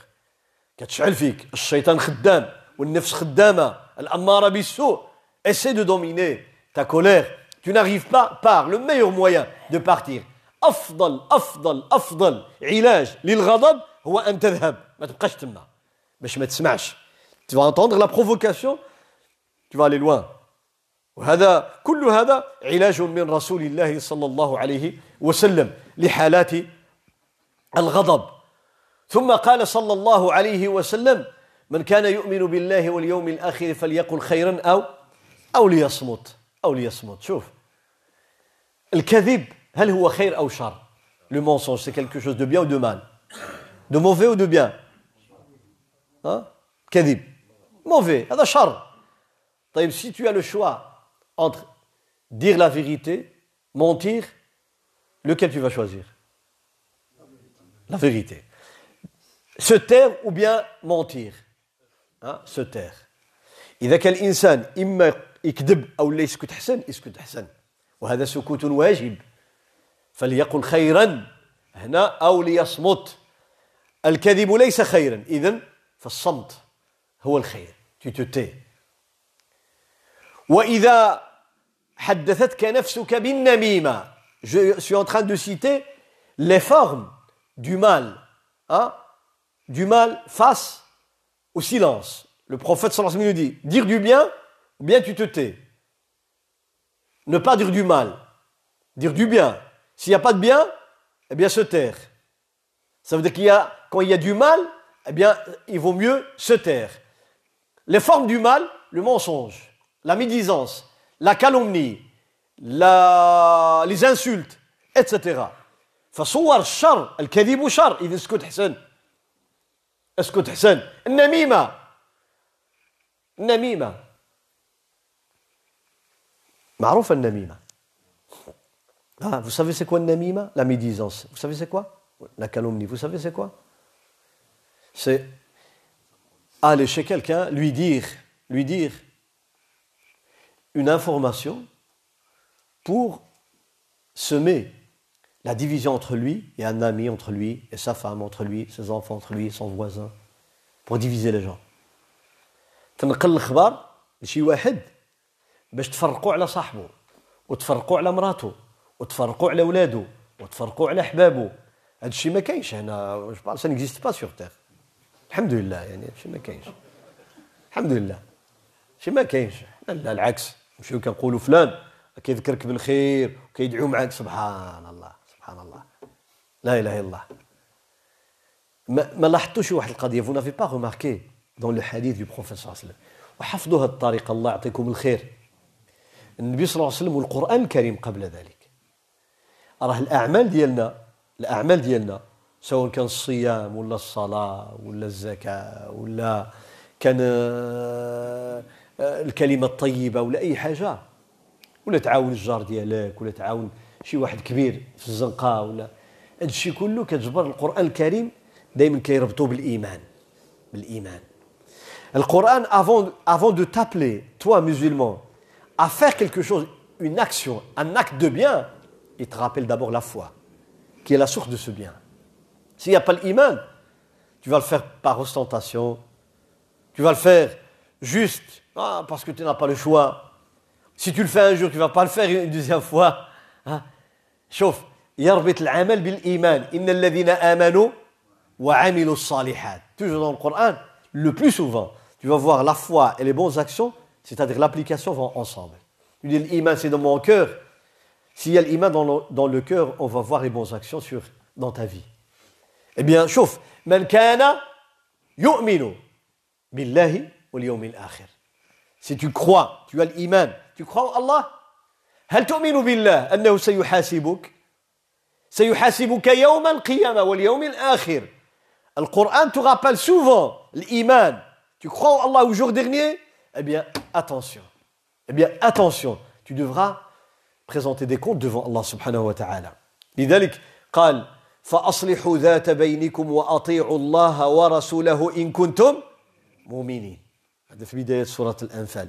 كتشعل فيك الشيطان خدام والنفس خدامة الأمارة بالسوء. Essaie de dominer ta colère. Tu n'arrives pas par le meilleur moyen de partir. أفضل أفضل أفضل علاج للغضب هو أن تذهب. ما تبقاش تما باش ما تسمعش. Tu vas entendre la provocation. Tu vas aller loin. وهذا كل هذا علاج من رسول الله صلى الله عليه وسلم لحالات الغضب. ثم قال صلى الله عليه وسلم من كان يؤمن بالله واليوم الآخر فليقل خيرا أو أو ليصمت أو ليصمت. شوف الكذب هل هو خير أو شر؟ Le mensonge c'est quelque chose de bien ou de mal, de mauvais ou de bien. Hein? كذب mauvais, هذا شر. طيب si tu as le choix entre dire la vérité, mentir, lequel tu vas choisir? La vérité. Se taire ou bien mentir, hein? Se taire. إذا كان الإنسان إما يكذب أو لا يسكت حسن يسكت حسن وهذا سكوت واجب فليقل خيرا هنا أو ليصمت. الكذب ليس خيرا إذن فالصمت هو الخير. tu te tais. وإذا حدثتك نفسك بالنميمة. Je suis en train de citer les formes du mal, hein? Du mal face au silence. Le prophète sallallahu alayhi wa sallam nous dit, dire du bien, ou bien tu te tais. Ne pas dire du mal, dire du bien. S'il n'y a pas de bien, eh bien se taire. Ça veut dire qu'il y a, quand il y a du mal, eh bien il vaut mieux se taire. Les formes du mal, le mensonge, la médisance, la calomnie, la, les insultes, et cetera. فصور الشر، الكذب شر، إذا اسكت حسن. اسكت حسن. النميمة النميمة معروفة النميمة. Ah, vous savez c'est quoi النميمة؟ La médisance. Vous savez c'est quoi? La calomnie. Vous savez c'est quoi? C'est aller chez quelqu'un, lui dire, lui dire une information pour semer la division entre lui et un ami, entre lui et sa femme, entre lui, ses enfants, entre lui et son voisin, pour diviser les gens. تنقل الخبر لشي واحد باش تفرقوا على صاحبه وتفرقوا على مراته وتفرقوا على ولاده وتفرقوا على أحبابه. هذا الشيء ما كاينش هنا. جو بارل سا نيكزيست با سور تير. الحمد لله يعني هذا الشيء ما كاينش. الحمد لله. شي ما كاينش. لا العكس. نمشيو كنقولوا فلان كيذكرك بالخير وكيدعو معاك. سبحان الله. La ilaha illallah. ما لاحظتوش واحد القضية. Vous n'avez pas remarqué dans le hadith du prophète صلى الله عليه وسلم وحفظوها الطريقة الله يعطيكم الخير. النبي صلى الله عليه وسلم والقرآن الكريم قبل ذلك. راه الأعمال ديالنا الأعمال ديالنا سواء كان الصيام ولا الصلاة ولا الزكاة ولا كان الكلمة الطيبة ولا أي حاجة ولا تعاون الجار ديالك ولا تعاون شي واحد كبير في الزنقة ولا هادشي كله كتجبر القرآن الكريم دائما كيربطو بالإيمان بالإيمان. القرآن avant avant de t'appeler toi musulman à faire quelque chose une action un acte de bien il te rappelle d'abord la foi qui est la source de ce bien. S'il n'y a pas l'Iman tu vas le faire par ostentation, tu vas le faire juste Ah, parce que tu n'as pas le choix. Si tu le fais un jour, tu ne vas pas le faire une deuxième fois. Chauffe. يربط العمل بالإيمان إن الذين آمنوا وعملوا الصالحات. Toujours dans le Coran, le plus souvent, tu vas voir la foi et les bonnes actions, c'est-à-dire l'application vont ensemble. Tu dis l'Iman c'est dans mon cœur. S'il y a l'Iman dans le, dans le cœur, on va voir les bonnes actions sur, dans ta vie. Eh bien, chauffe. من كان يؤمن بالله واليوم الآخر. Si tu crois, tu as l'Iman, tu crois en Allah. هل تؤمن بالله أنه سيحاسبك سيحاسبك يوم القيامة واليوم الآخر. Le Coran te rappelle souvent l'iman. Tu crois en Allah au jour dernier? Eh bien, attention. Eh bien, attention. Tu devras présenter des comptes devant Allah subhanahu wa ta'ala. لذلك قال فأصلحوا ذات بينكم وأطيعوا الله ورسوله إن كنتم مؤمنين. هذا في بداية سورة الأنفال.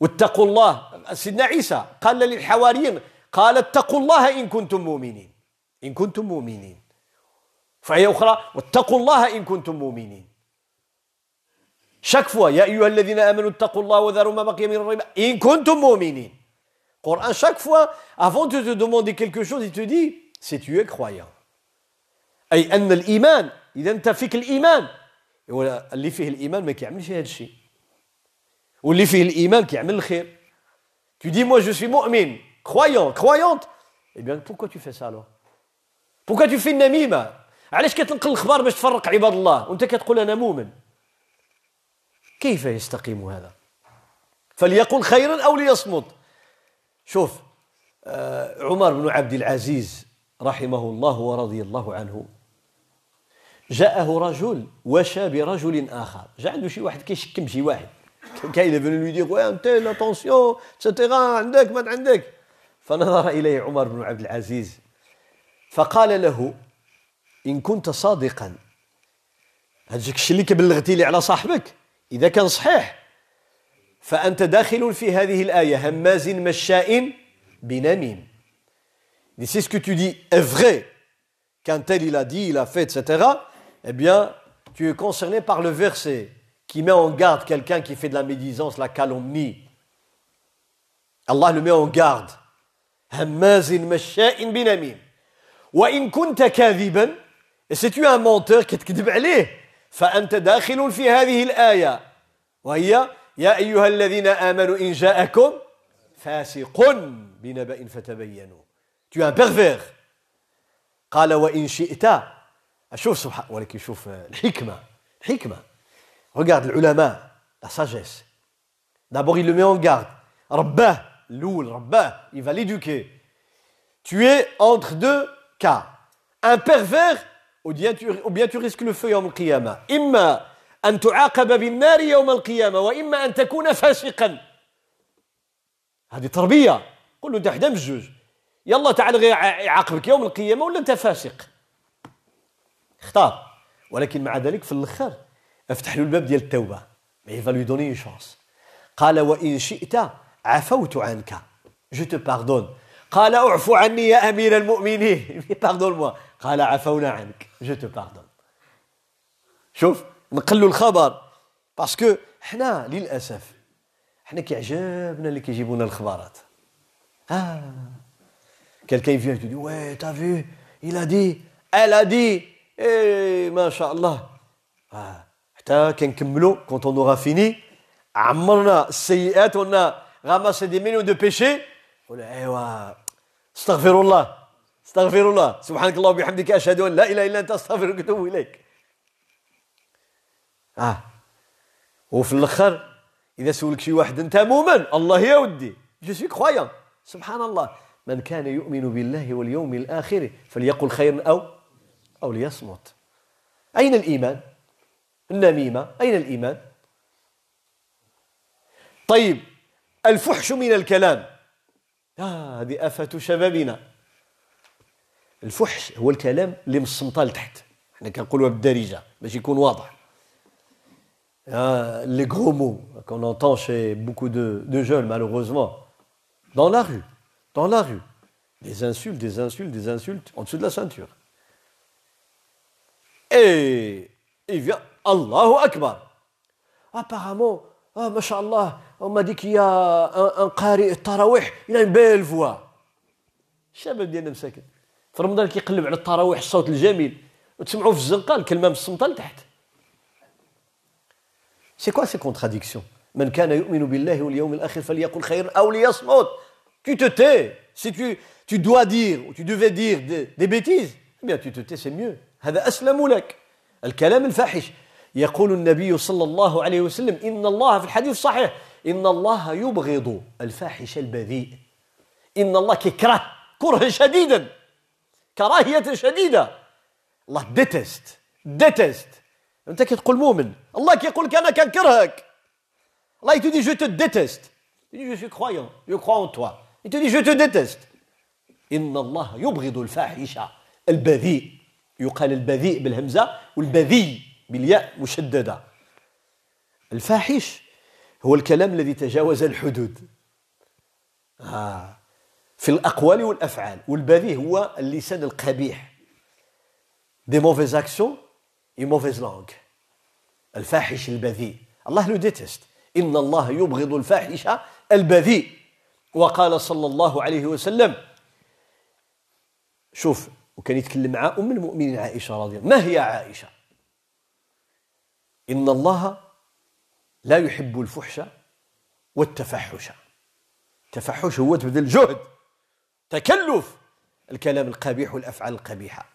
واتقوا الله. سيدنا عيسى قال للحواريين قال اتقوا الله إن كنتم مؤمنين. إن كنتم مؤمنين. فآية أخرى واتقوا الله إن كنتم مؤمنين. Chaque fois, يا أيها الذين آمنوا اتقوا الله وذروا ما بقي من الربا إن كنتم مؤمنين. Coran, chaque fois, avant de te demander quelque chose, il te dit si tu es croyant. أي أن الإيمان إذا أنت فيك الإيمان. اللي فيه الإيمان ما كيعملش هذا الشيء. واللي فيه الإيمان كيعمل الخير. Tu dis moi je suis mu'min, croyant, croyante. Eh bien pourquoi tu fais ça alors? Pourquoi tu fais une namima? علاش كتنقل الخبار باش تفرق عباد الله وانت كتقول انا مؤمن؟ كيف يستقيم هذا؟ فليقل خيرا او ليصمت. شوف آه عمر بن عبد العزيز رحمه الله ورضي الله عنه جاءه رجل وشى برجل اخر. جا عنده شي واحد كيشكم شي واحد كاين فينو لو دير واه انت اتونسيون ستيرا عندك ما عندك. فنظر اليه عمر بن عبد العزيز فقال له إن كنت صادقا هذاك الشيء اللي كبلغتي لي على صاحبك إذا كان صحيح فأنت داخل في هذه الآية هماز مشاء بنميم. C'est ce que tu dis est vrai quand tel il a dit, il a fait, et cetera. Eh bien, tu es concerné par le verset qui met en garde quelqu'un qui fait de la médisance, la calomnie. Allah le met en garde. هماز مشاء بنميم. وإن كنت كاذبا. Et si tu es un menteur qui te dit allez, فأنت داخل في هذه الآية وهي يا أيها الذين آمنوا إن جاءكم فاسق بنبأ فتبينوا. Tu es un pervers. قال وإن شئت. أشوف سبحان ولكن شوف الحكمة الحكمة. Regarde العلماء la sagesse. D'abord il le met en garde. رباه لول رباه. Il va l'éduquer. Tu es entre deux cas. Un pervers ou bien, tu, ou bien tu risques le feu يوم القيامة. إما أن تعاقب بالنار يوم القيامة وإما أن تكون فاسقا. هذه تربية. قل له أنت حدا من الجوج. يلا تعال غير يعاقبك يوم القيامة ولا أنت فاسق. اختار. ولكن مع ذلك في الآخر افتح له الباب ديال التوبة. مي فا لو دوني اون شونس. قال وإن شئت عفوت عنك. جو تو باردون. قال أعفو عني يا أمير المؤمنين. باردون موا. قال عفونا عنك. Je te pardonne. شوف نقلوا الخبر باسكو حنا للاسف حنا كيعجبنا اللي كيجيبونا الخبارات. اه quelqu'un vient te dit ouais t'as vu il a dit elle a dit eh ما شاء الله. اه حتى كنكملوا quand on aura fini عمرنا السيئات ونا غامسي دي مينو دو بيشي ولا ايوا استغفر الله استغفر الله سبحانك الله وبحمدك أشهد أن لا إله إلا أنت أستغفرك وأتوب إليك. آه وفي الآخر إذا سولك شي واحد أنت مؤمن الله يا ودي جو سوي كخوايون. سبحان الله من كان يؤمن بالله واليوم الآخر فليقل خيرا أو أو ليصمت. أين الإيمان؟ النميمة أين الإيمان؟ طيب الفحش من الكلام. آه هذه آفة شبابنا. الفحش هو الكلام اللي من السمطه لتحت حنا كنقولوها بالدارجه باش يكون واضح. لي غرو مو qu'on entend chez beaucoup de de jeunes malheureusement dans la rue dans la rue des insultes des insultes des insultes en dessous de la ceinture et il vient Allahu Akbar. Apparemment Ah, mashallah, on m'a dit qu'il y a un, un qari al-tarawih, il a une belle voix. الشباب ديالنا مساكن في رمضان كيقلب على التراويح الصوت الجميل وتسمعوا في الزنقه الكلمه من الصمته لتحت. سي كوا سي كونتراديكسيون؟ من كان يؤمن بالله واليوم الاخر فليقل خيرا او ليصمت. Tu te tais. Si tu, tu dois dire ou tu devais dire des, des bêtises, eh bien tu te tais, c'est mieux. هذا اسلم لك. الكلام الفاحش. يقول النبي صلى الله عليه وسلم ان الله في الحديث الصحيح ان الله يبغض الفاحش البذيء. ان الله كيكره كره شديدا كراهية شديدة. الله ديتست ديتست. أنت كي تقول مؤمن الله كيقول لك أنا كنكرهك. الله يتو دي جو تو ديتست. يو سوي كرويون يو كرو ان توا. يتو دي جو تو ديتست. إن الله يبغض الفاحش البذيء. يقال البذيء بالهمزة والبذيء بالياء مشددة. الفاحش هو الكلام الذي تجاوز الحدود. آه. في الأقوال والأفعال. والبذيء هو اللسان القبيح. Des mauvaises actions et mauvaise langue. الفاحش البذيء. الله le déteste. إن الله يبغض الفاحش البذيء. وقال صلى الله عليه وسلم. شوف وكان يتكلم مع أم المؤمنين عائشة رضي الله عنها. ما هي عائشة؟ إن الله لا يحب الفحش والتفحش. التفحش هو تبذل جهد. تكلف الكلام القبيح والأفعال القبيحة.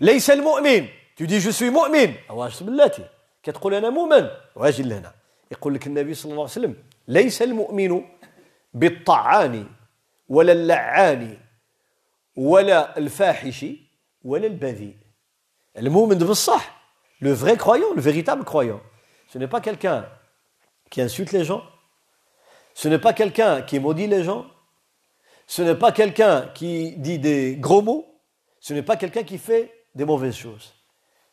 ليس المؤمن تدي جو سوي مؤمن أواجس باللاتي كتقول أنا مؤمن واجل هنا. يقول لك النبي صلى الله عليه وسلم ليس المؤمن بالطعان ولا اللعان ولا الفاحش ولا البذيء. المؤمن بالصح le vrai croyant, le véritable croyant. Ce n'est pas quelqu'un qui insulte les gens. Ce n'est pas quelqu'un qui maudit les gens. Ce n'est pas quelqu'un qui dit des gros mots. Ce n'est pas quelqu'un qui fait des mauvaises choses.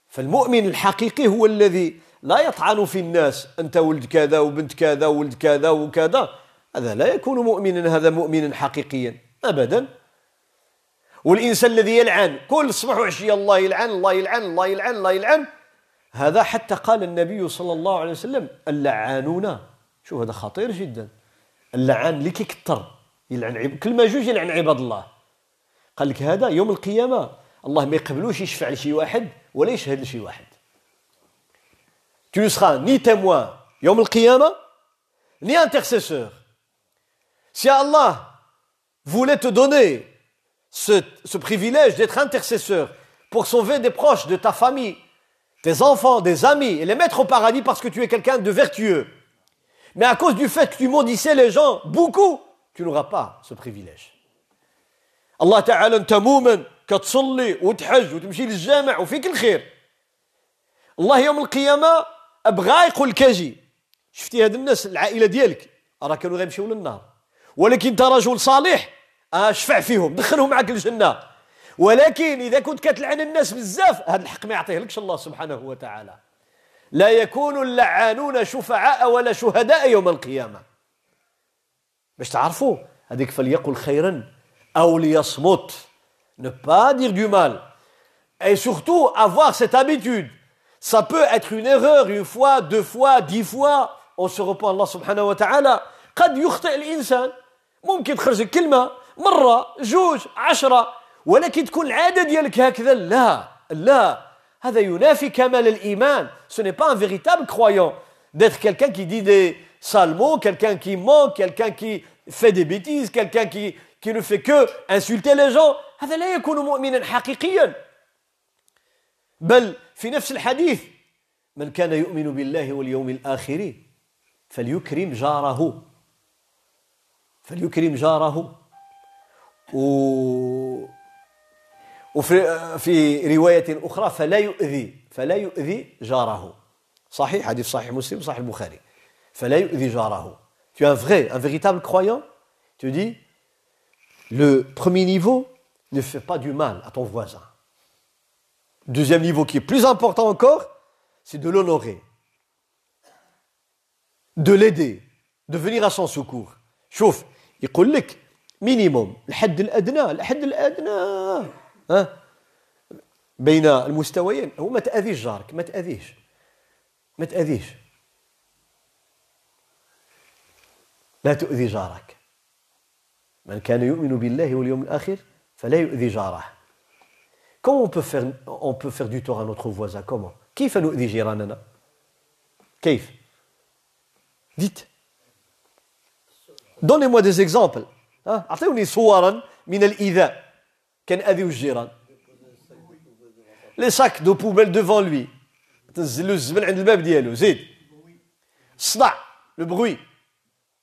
فالمؤمن الحقيقي هو الذي لا يطعن في الناس. أنت ولد كذا وبنت كذا وولد كذا وكذا. هذا لا يكون مؤمنا. هذا مؤمنا حقيقيا أبدا. والإنسان الذي يلعن كل صباح وعشية الله يلعن الله يلعن الله يلعن الله يلعن. هذا حتى قال النبي صلى الله عليه وسلم اللعانون. شوف هذا خطير جدا. اللعان اللي كيكثر يلعن عب... كل ما جوج يلعن عباد الله. قال لك هذا يوم القيامة الله ما يقبلوش يشفع لشي واحد ولا يشهد لشي واحد. Tu ne seras ni témoin يوم القيامة ni intercesseur. Si Allah voulait te donner ce, ce privilège d'être intercesseur pour sauver des proches de ta famille, tes enfants, des amis et les mettre au paradis parce que tu es quelqu'un de vertueux. Mais à cause du fait que tu maudissais les gens beaucoup, tu n'auras pas ce privilège. Allah Ta'ala, tu es moumen, كتصلي وتحج وتمشي للجامع وفيك الخير. الله يوم القيامة أبغى يقول لك أجي. شفتي هاد الناس العائلة ديالك راه كانوا غيمشيو للنار. ولكن أنت رجل صالح أشفع فيهم دخلهم معك للجنة. ولكن إذا كنت كتلعن الناس بزاف هاد الحق ما يعطيه لكش الله سبحانه وتعالى. لا يكون اللعانون شفعاء ولا شهداء يوم القيامة. باش تعرفوا هذيك فليقل خيرا أو ليصمت. Ne pas dire du mal. Et surtout, avoir cette habitude. Ça peut être une erreur, une fois, deux fois, dix fois. On se repent à Allah subhanahu wa ta'ala. قد يخطئ الإنسان. ممكن تخرج كلمة مرة جوج عشرة. ولكن تكون العادة ديالك هكذا. لا. لا. هذا ينافي كمال الإيمان. Ce n'est pas un véritable croyant. D'être quelqu'un qui dit des sales mots, quelqu'un qui ment, quelqu'un qui fait des bêtises, quelqu'un qui, qui ne fait que insulter les gens. هذا لا يكون مؤمنا حقيقيا. بل في نفس الحديث من كان يؤمن بالله واليوم الآخر فليكرم جاره. فليكرم جاره. وفي رواية أخرى فلا يؤذي فلا يؤذي جاره. صحيح حديث صحيح مسلم صحيح البخاري. فلا يؤذي جاره. Tu es un vrai, un véritable croyant. Tu dis le premier niveau. Ne fais pas du mal à ton voisin. Deuxième niveau qui est plus important encore, c'est de l'honorer. De l'aider. De venir à son secours. شوف يقول لك minimum الحد الأدنى الحد الأدنى ها بين المستويين هو ما تأذيش جارك ما تأذيش ما تأذيش لا تؤذي جارك. من كان يؤمن بالله واليوم الآخر فلا يؤذي جاره. Comment on peut faire, on peut faire du tort à notre voisin? Comment? كيف نؤذي جيراننا؟ كيف؟ dites. Donnez-moi des exemples. أعطوني صورا من الإيذاء. كان أذي الجيران. Les sacs de poubelle devant lui. تنزل له الزبل عند الباب ديالو. زيد. صدع. Le bruit.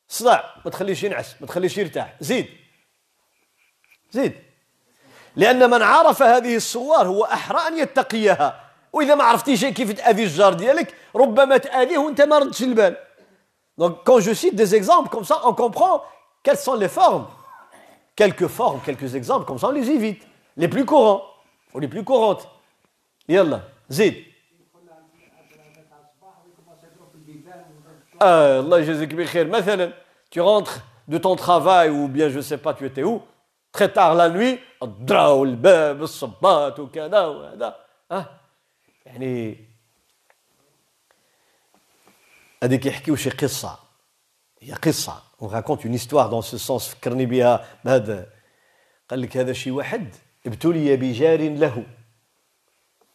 صدع. ما تخليش ينعس. ما تخليش يرتاح. زيد. زيد. لأن من عرف هذه الصور هو أحرى أن يتقيها. وإذا ما عرفتيش كيف تأذي الجار ديالك ربما تأذيه وأنت ما ردتش البال. Donc quand je cite des exemples comme ça, on comprend quelles sont les formes. Quelques formes, quelques exemples, comme ça on les évite. Les plus courants, ou les plus courantes. Yallah, zid. Allah jazik bi khair. Mathalan, tu rentres de ton travail ou bien je sais pas, tu étais où? Très tard la nuit, draw le bab, as-sabbat ou kada ou hada. Hein? يعني هذيك يحكيو شي قصه هي قصه ونراكونت اون استوار دون سو سونس فكرني بها بهذا قال لك هذا شي واحد ابتلي بجار له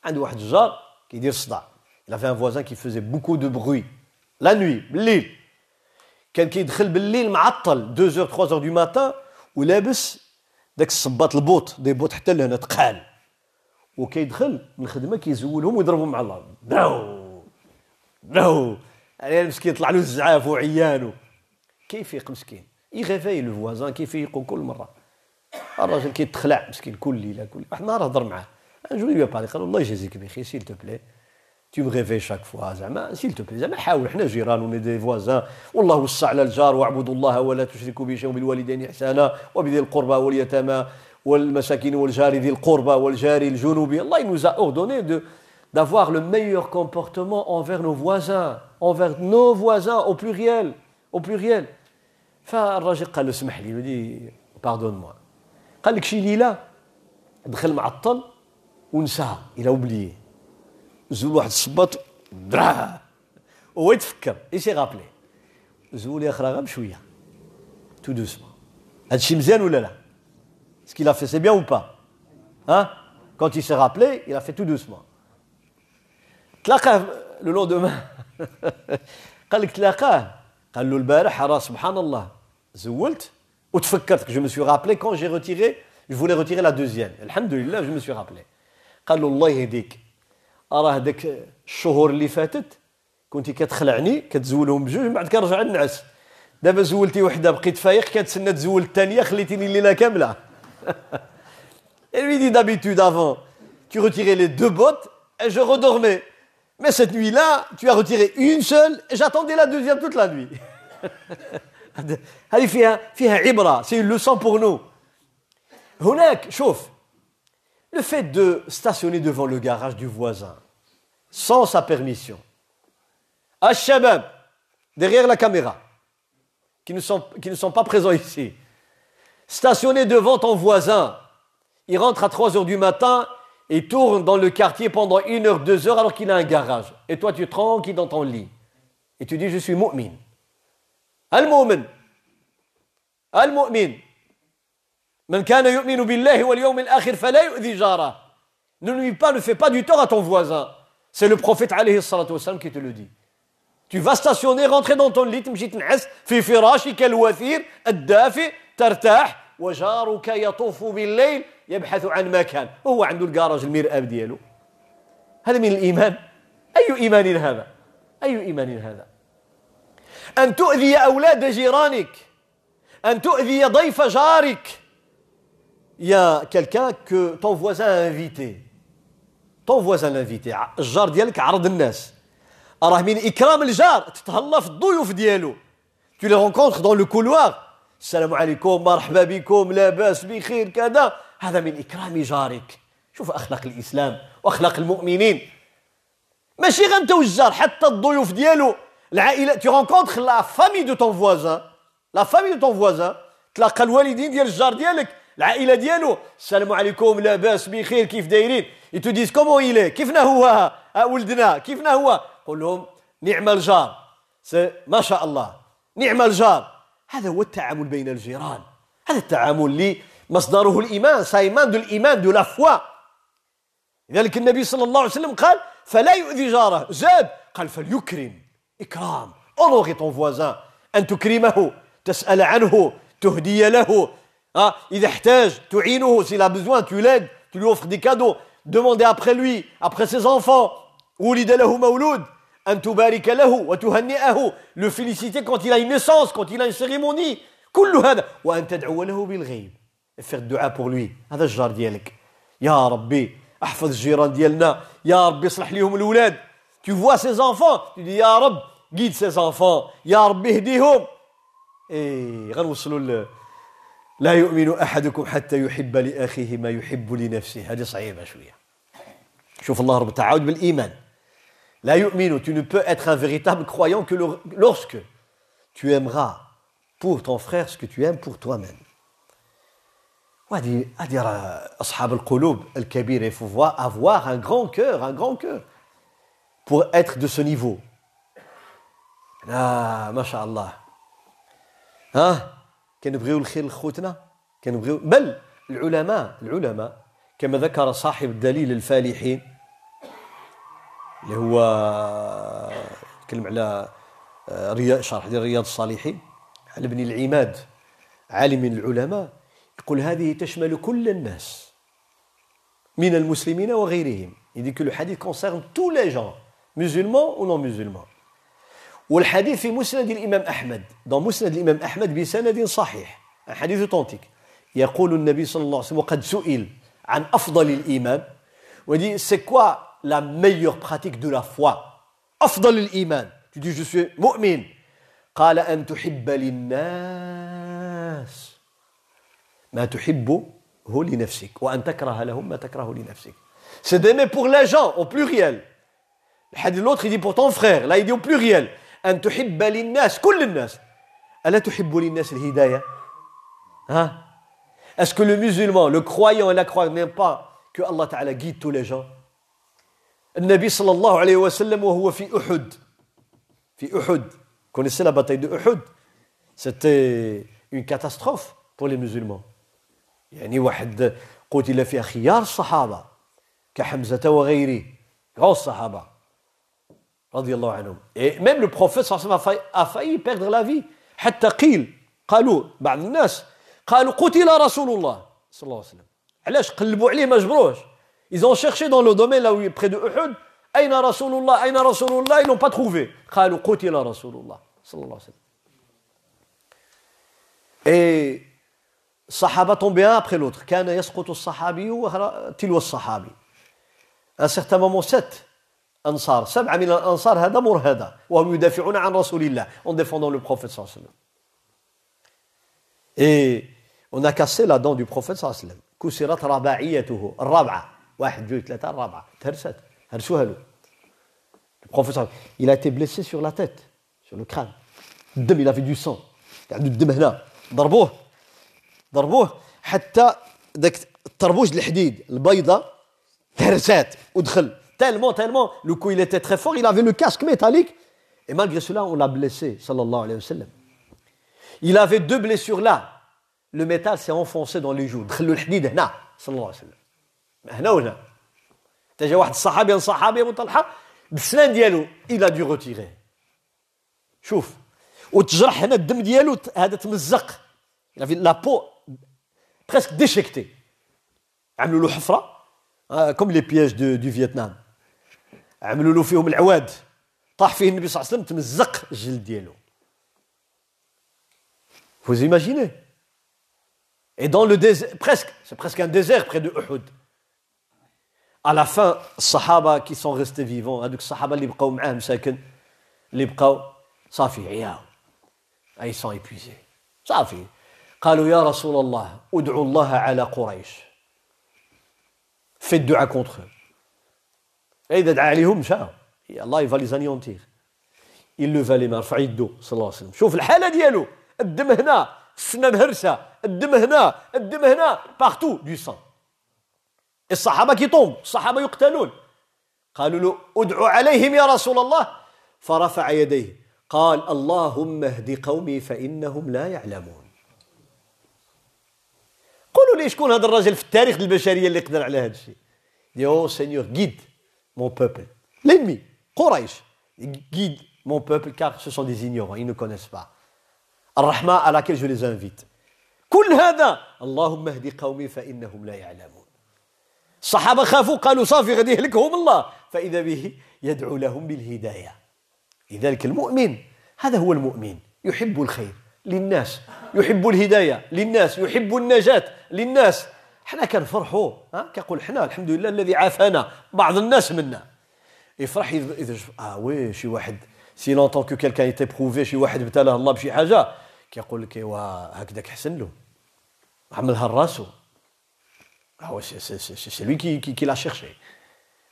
عنده واحد الجار كيدير الصداع لا فان فوازان كي فوزي بوكو دو بروي لا نوي بالليل كان كيدخل بالليل معطل deux heures trois heures دو ماتان ولابس داك الصباط البوط دي بوط حتى لهنا تقال وكيدخل من الخدمه كيزولهم ويضربهم مع الله نو نو يعني المسكين طلع له الزعاف وعيانه كيف يفيق مسكين يغافي الفوازان كيف يفيقوا كل مره الراجل كيتخلع مسكين كل ليله كل واحد النهار هضر معاه جو لي باري قال الله يجازيك بخير سيل تو بلي تو مغافي شاك فوا زعما سيل تو بلي زعما حاول حنا جيران وني دي فوازان والله وسع على الجار واعبدوا الله ولا تشركوا به شيئا وبالوالدين احسانا وبذي القربى واليتامى والمساكين والجار ذي القربى والجار الجنوب الله nous a ordonné de d'avoir le meilleur comportement envers nos voisins, envers nos voisins, au pluriel, au pluriel. فالراجل قال له اسمح لي ودي باردون موا. قال لك شي ليله دخل معطل ونساها الى اوبليي. زول واحد الصباط دراه وهو يتفكر ايش غابلي. زول اخرى غير بشويه. تو دوسمون. هذا الشيء مزيان ولا لا؟ اسكي لا في سي بيان او با؟ ها؟ كون تي سي غابلي، il a fait tout doucement. تلاقاه لو لوندومان قال لك تلاقاه قال له البارح راه سبحان الله زولت وتفكرتك جو مي سوي رابلي كون جي ريتيري جو فولي ريتيري لا دوزيام الحمد لله جو مي سوي رابلي قال له الله يهديك راه داك الشهور اللي فاتت كنتي كتخلعني كتزولهم بجوج من بعد كنرجع نعس دابا زولتي وحده بقيت فايق كتسنى تزول الثانيه خليتيني الليله كامله دي دابيتود افون تو ريتيري لي دو بوت اي جو رودورمي Mais cette nuit-là, tu as retiré une seule et j'attendais la deuxième toute la nuit. C'est une leçon pour nous. Hunak, chauffe. Le fait de stationner devant le garage du voisin, sans sa permission, Al-Shabab, derrière la caméra, qui ne sont, qui ne sont pas présents ici, stationner devant ton voisin, il rentre à trois heures du matin, il tourne dans le quartier pendant une heure, deux heures alors qu'il a un garage. Et toi, tu es tranquille dans ton lit. Et tu dis, je suis mu'min. Al-mu'min. Al-mu'min. Man kana yu'minu billahi wal yawmil akhir fala yu'dhi jarah. Ne nuis pas, ne fais pas du tort à ton voisin. C'est le prophète alayhi salatu wassalam qui te le dit. Tu vas stationner, rentrer dans ton lit, mjit n'as, fi firashika al-wathir, ad-dafi, tartah, wa jaruka yatufu bil-layl. يبحث عن مكان وهو عنده الكراج المرآة ديالو هذا من الإيمان أي إيمان هذا أي إيمان هذا أن تؤذي أولاد جيرانك أن تؤذي ضيف جارك il y a quelqu'un que ton voisin a invité ton voisin l'a invité الجار ديالك عرض الناس راه من إكرام الجار تتهلا في الضيوف ديالو tu les rencontres dans le couloir السلام عليكم مرحبا بكم لاباس بخير كذا هذا من إكرام جارك شوف أخلاق الإسلام وأخلاق المؤمنين ماشي غير أنت والجار حتى الضيوف ديالو العائلة tu rencontres la famille de ton voisin la famille de ton voisin تلاقى الوالدين ديال الجار ديالك العائلة ديالو السلام عليكم لاباس بخير كيف دايرين ils te disent comment il est كيفنا هو ولدنا كيفنا هو قول لهم نعم الجار ما شاء الله نعم الجار هذا هو التعامل بين الجيران، هذا التعامل اللي مصدره الإيمان، سايمان دو الإيمان دو لافوا. لذلك النبي صلى الله عليه وسلم قال فلا يؤذي جاره، زاد قال فليكرم، إكرام، أونوغي طون فوازان، أن تكرمه، تسأل عنه، تهدي له، ها إذا احتاج تعينه، s'il a besoin tu l'aides، tu lui offres des cadeaux، demandez après lui، après ses enfants، ولد له مولود، أن تبارك له وتهنئه، le féliciter quand il a une naissance، quand il a une cérémonie، كل هذا، وأن تدعو له بالغيب، faire الدعاء pour lui، هذا الجار ديالك، يا ربي احفظ الجيران ديالنا، يا ربي اصلح ليهم الولاد. Tu vois ses enfants, tu dis يا رب guide ses enfants، يا رب اهديهم. إيه غنوصلوا ل لا يؤمن أحدكم حتى يحب لأخيه ما يحب لنفسه. هذه صعيبة شوية. شوف الله رب التعاون بالإيمان. لا يؤمن، tu ne peux être un véritable croyant que lorsque tu aimeras pour ton frère ce que tu aimes pour toi-même. وهذه هذه راه أصحاب القلوب الكبيرة. Il faut avoir un grand cœur, un grand cœur pour être de ce niveau. Ah, ما شاء الله. ها؟ كنبغيو الخير لخوتنا، كنبغيو، بل العلماء العلماء كما ذكر صاحب الدليل الفالحين اللي هو يتكلم على رياض، شرح ديال رياض الصالحين، على بن العماد عالم من العلماء، يقول هذه تشمل كل الناس من المسلمين وغيرهم. يديك الحديث concerne tous les gens musulmans ou non musulmans. والحديث في مسند الإمام أحمد، dans مسند الإمام أحمد بسند صحيح، حديث أوتنتيك. يقول النبي صلى الله عليه وسلم وقد سئل عن أفضل الإيمان، ودي c'est quoi la meilleure pratique de la foi؟ أفضل الإيمان، tu dis je suis مؤمن. قال أن تحب للناس ما تحبه لنفسك وأن تكره لهم ما تكره لنفسك. C'est d'aimer pour les gens au pluriel. L'autre il dit pour ton frère, là il dit au pluriel. أن تحب للناس كل الناس. ألا تحب للناس الهداية؟ ها؟ Est-ce que le musulman, le croyant et la croyante n'aiment pas que Allah Ta'ala guide tous les gens? Le Nabi sallallahu alayhi wa sallam وهو في أحد. في أحد. Vous connaissez la bataille de Uhud? C'était une catastrophe pour les musulmans. يعني واحد قتل فيها خيار الصحابة كحمزة وغيره. Grands Sahaba. Et même le prophète a failli, a failli perdre la vie. حتى قيل قالوا بعض الناس قالوا قتل رسول الله صلى الله عليه وسلم. علاش قلبوا عليه ما جبروهش. Ils ont cherché dans le domaine là où il est près de Uhud. أين رسول الله أين رسول الله. Ils n'ont pas trouvé. قالوا قتل رسول الله صلى الله عليه وسلم. Et الصحابة tombaient un après l'autre. كان يسقط الصحابي تلو الصحابي. À un certain moment sept أنصار، سبعة من الأنصار هذا مرهدا وهم يدافعون عن رسول الله en défendant le prophète صلى الله عليه وسلم. Et on a cassé la dent du prophète صلى الله عليه وسلم. كسرت رباعيته الرابعة، واحد جوج ثلاثة الرابعة تهرست، هرسوها له. Le prophète il a été blessé sur la tête, sur le crâne. الدم il avait du sang. عنده الدم هنا، ضربوه ضربوه حتى ذاك الطربوج الحديد البيضة تهرست ودخل. Tellement, tellement, le coup il était très fort, il avait le casque métallique. Et malgré cela, on l'a blessé, sallallahu alayhi wa sallam. Il avait deux blessures là. Le métal s'est enfoncé dans les joues. Le hadid hna, sallallahu alayhi wa sallam. Hna ou hna. T'as un sahabi, un sahabi, un talha. B'slan dialou, il a dû retirer. Chouf. Ou t'jrah hna d'dem dialou, hadat m'zzaq. Il avait la peau presque déchiquetée. Amlou le hufra, comme les pièges de, du Vietnam. عملوا له فيهم العواد طاح فيه النبي صلى الله عليه وسلم تمزق الجلد ديالو. Vous imaginez? Et dans le désert, presque, c'est presque un désert près de Uhud. À la fin, les Sahaba qui sont restés vivants, les Sahaba qui sont restés vivants, صافي عياو. Ils sont épuisés. صافي. قالوا يا رسول الله ادعوا الله على قريش. Faites dua contre eux. Et Allah il va les anéantir. Il leva les mains, Faïdou, sallallahu alayhi wa sallam. Chouf, le hala dialou, ad-dam hna, snam hersa, ad-dam hna, ad-dam hna, partout du sang. Et les sahaba qui tombent, les sahaba yuqtaloun. Qalou, ud'u alayhim ya Rasulallah, farafa'a yadayhi. قال اللهم اهد قومي فإنهم لا يعلمون. قولوا لي شكون هذا الرجل في التاريخ البشرية اللي قدر على هذا الشيء؟ يو سينيور guide mon peuple. L'ennemi, Quraysh, guide mon peuple car ce sont des ignorants, ils ne connaissent pas. Ar-Rahma à laquelle je les invite. كل هذا اللهم اهد قومي فإنهم لا يعلمون. الصحابة خافوا قالوا صافي غادي يهلكهم الله، فإذا به يدعو لهم بالهداية. لذلك المؤمن هذا هو المؤمن، يحب الخير للناس، يحب الهداية للناس، يحب النجاة للناس. حنا كنفرحوا، ها كنقول حنا الحمد لله الذي عافانا بعض الناس منا. يفرح إذا اه وي شي واحد سي لونتون كو كالكان يتيبروفي، شي واحد ابتلاه الله بشي حاجة كيقول لك ايوا هكذاك حسن له، عملها لراسو. هو سي لوي كي كي لا شيرشي.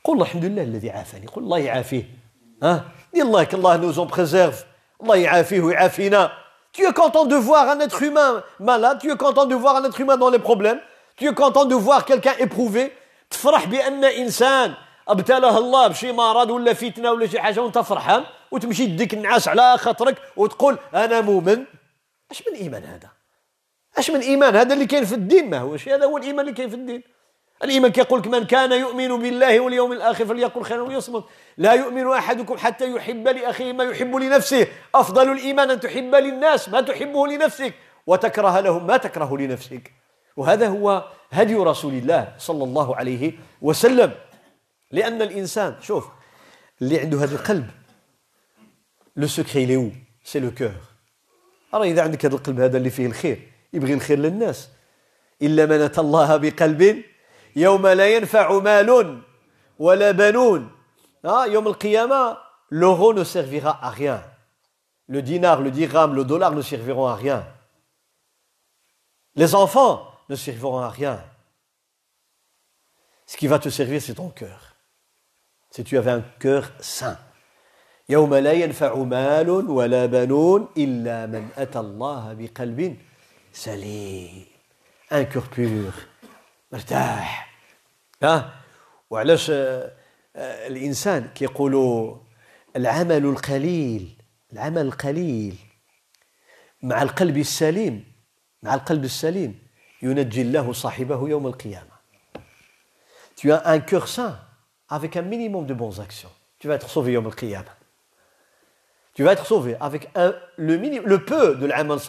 قل الحمد لله الذي عافاني، قل الله يعافيه. Hein? Dis Allah qu'Allah nous en préserve. Allah ya'afihu ya'afina. Tu es content de voir un être humain malade, tu es content de voir un être humain dans les problèmes, tu es content de voir quelqu'un éprouvé. تفرح بأن إنسان ابتلاه الله بشي مرض ولا فتنة ولا شي حاجة وأنت فرحان وتمشي تديك النعاس على خاطرك وتقول أنا مؤمن. أش من إيمان هذا؟ أش من إيمان هذا اللي كاين في الدين؟ ما هوش هذا هو الإيمان اللي كاين في الدين. الإيمان كيقول لك من كان يؤمن بالله واليوم الآخر فليقل خيرا ويصمت، لا يؤمن أحدكم حتى يحب لأخيه ما يحب لنفسه. أفضل الإيمان أن تحب للناس ما تحبه لنفسك وتكره لهم ما تكره لنفسك. وهذا هو هدي رسول الله صلى الله عليه وسلم. لأن الإنسان شوف اللي عنده هذا القلب، لو سكري لي هو سي لو كور. راه إذا عندك هذا القلب هذا اللي فيه الخير يبغي الخير للناس، إلا من أتى الله بقلب يوم لا ينفع مال ولا بنون. Hein? Yom al-Qiyamah, l'euro ne servira à rien. Le dinar, le dirham, le dollar ne serviront à rien. Les enfants ne serviront à rien. Ce qui va te servir, c'est ton cœur. Si tu avais un cœur sain. Yawma la yanfa'u malun wa la banoun illa man ata Allah bi qalbin salim. Un cœur pur. مرتاح. ها وعلاش الانسان كيقولوا العمل القليل، العمل القليل مع القلب السليم، مع القلب السليم ينجي الله صاحبه يوم القيامه. Tu as un cœur sain avec un minimum de bonnes actions, tu vas être sauvé يوم القيامه. Tu vas être sauvé avec un le minimum, le peu de l'amal.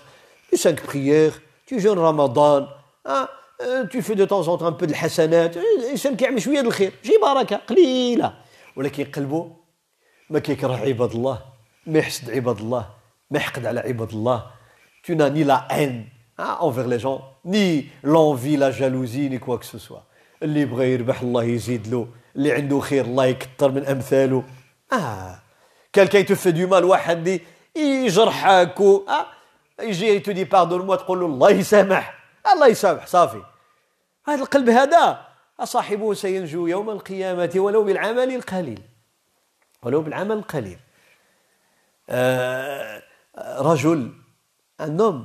Tu cinq prières, tu jeûnes Ramadan, hein, tu fais de temps en temps un peu de l'hasanat. الانسان كيعمل شويه د الخير، شي بركه قليله، ولكن قلبه ما كيكره عباد الله، ما يحسد عباد الله، ما يحقد على عباد الله. Tu n'as ni la haine envers les gens, ni l'envie, la jalousie, ni quoi que ce soit. اللي بغى يربح الله يزيد له، اللي عنده خير الله يكثر من امثاله. اه quelqu'un te fait du mal واحد يجرحك يجي te dit pardonne-moi تقول له الله يسامح، الله يسامح صافي. هذا القلب هذا صاحبه سينجو يوم القيامة ولو بالعمل القليل، ولو بالعمل القليل. آه رجل النوم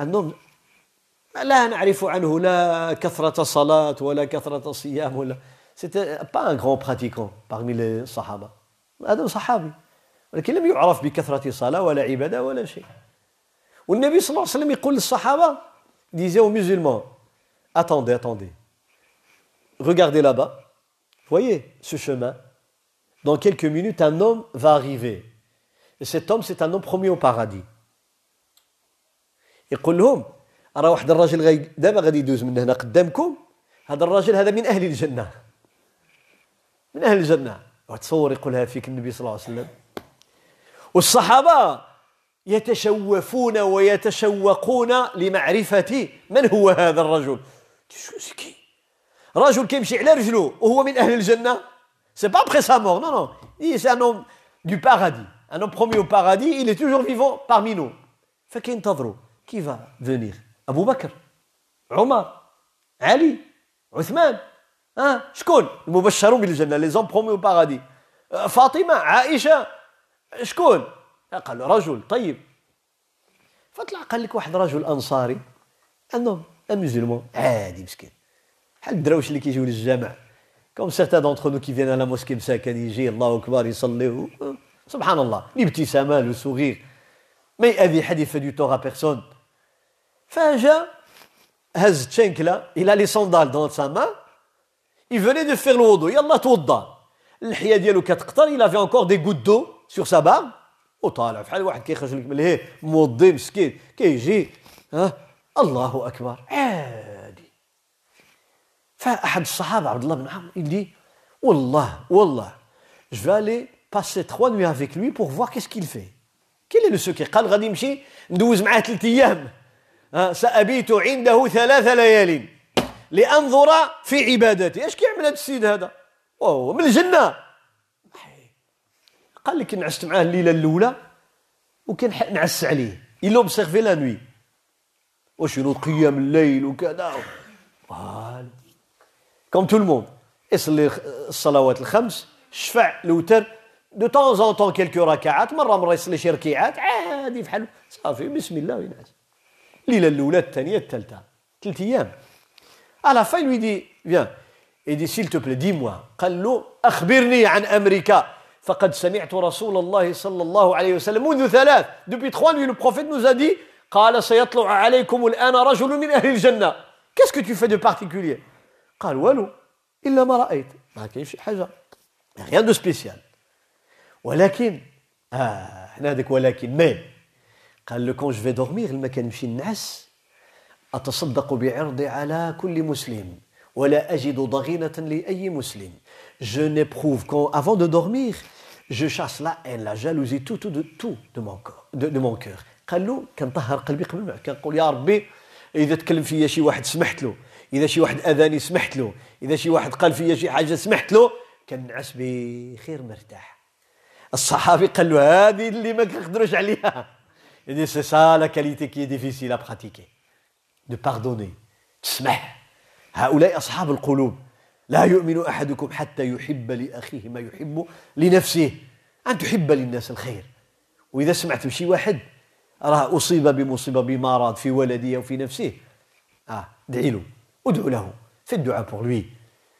النوم لا نعرف عنه لا كثرة صلاة ولا كثرة صيام ولا c'était pas un grand pratiquant parmi les صحابة. هذا صحابي ولكن لم يعرف بكثرة صلاة ولا عبادة ولا شيء. والنبي صلى الله عليه وسلم يقول للصحابة، disait aux musulmans attendez, attendez, regardez là-bas, voyez ce chemin, dans quelques minutes un homme va arriver et cet homme c'est un homme promis au paradis. يقول لهم راه واحد الراجل دابا غادي يدوز من هنا قدامكم، هذا الراجل هذا من اهل الجنة، من اهل الجنة. وتصور يقولها فيك النبي صلى الله عليه وسلم. والصحابة يتشوفون ويتشوقون لمعرفة من هو هذا الرجل. شو سكي رجل كيمشي على رجله وهو من أهل الجنة. C'est pas après sa mort, non non. C'est un homme du paradis, un homme promis au paradis. Il est toujours vivant parmi nous. فكينتظروا qui va venir. أبو بكر، عمر، علي، عثمان. ها شكون المبشرون بالجنة؟ les hommes promis au paradis. فاطمة، عائشة، شكون؟ قال له رجل طيب. فطلع قال لك واحد رجل انصاري انهم مسلمون عادي مسكين، بحال الدراويش اللي كيجيو للجامع كوم سيغتان دونتخ نو كي فيان على موسكي مساكن، يجي الله اكبر يصلي Subhanallah, l'ibtisama, le sourire. Mais Abi Hanifa du tort à personne. Faja, Hazchenk là, il a les sandales dans sa main. Il venait de faire le wudu. Yallah tawadda. Le hiya dialou katqtar, il avait encore des gouttes d'eau sur sa barbe. Oh ta'ala, f'hal wahed kiykhrej lek min lhi, mouaddi meskin, kiyji. Allahu akbar. Adi. Fa ahad as-sahaba Abdullah ibn Amr, il dit "Wallah, wallah, je vais aller passer trois nuits avec lui pour voir qu'est-ce qu'il fait. Quel est le secret? قال غادي نمشي ندوز معاه ثلاث ايام. سأبيت عنده ثلاث ليال لأنظر في عبادته. اش كيعمل هذا السيد هذا؟ واو من الجنة. قال لك نعست معاه الليلة الأولى وكنعس عليه. Il observait la nuit. وشنو قيام الليل وكذا. قال comme tout le monde. اصلي الصلوات الخمس شفع الوتر de temps en temps quelques ركعات مرة مرة يصلي شي ركيعات عادي بحال صافي بسم الله وينعس. الليلة الأولى الثانية الثالثة ثلاث أيام. À la fin, il lui dit, viens, il dit, s'il te plaît, dis-moi. قال له أخبرني عن أمريكا. فقد سمعت رسول الله صلى الله عليه وسلم منذ ثلاث. Depuis trois nuits, le prophète nous a dit, قال سيطلع عليكم الآن رجل من أهل الجنة. Qu'est-ce que tu fais de particulier? قال والو إلا ما رأيت. ما كاين شي حاجة. Rien de spécial. ولكن آه حنا هذاك ولكن مي قال له كون جو في دورمير ما كنمشي نعس أتصدق بعرضي على كل مسلم ولا أجد ضغينة لأي مسلم. Je n'éprouve qu'avant de dormir, je chasse la haine, la jalousie, tout, tout, de, tout de mon corps, de, de mon cœur. قال له كنطهر قلبي قبل ما كنقول يا ربي إذا تكلم فيا شي واحد سمحت له، إذا شي واحد أذاني سمحت له، إذا شي واحد قال فيا شي حاجة سمحت له، كنعس بخير مرتاح. الصحابي قال له هذه اللي ما كنقدروش عليها. Il dit c'est ça la qualité qui est difficile à pratiquer. De pardonner. تسمح. هؤلاء أصحاب القلوب. لا يؤمن أحدكم حتى يحب لأخيه ما يحب لنفسه. أن تحب للناس الخير. وإذا سمعت بشي واحد راه أصيب بمصيبة بمرض في ولده أو في نفسه. Ah, دعي له. ادعو له. Faites dua pour lui.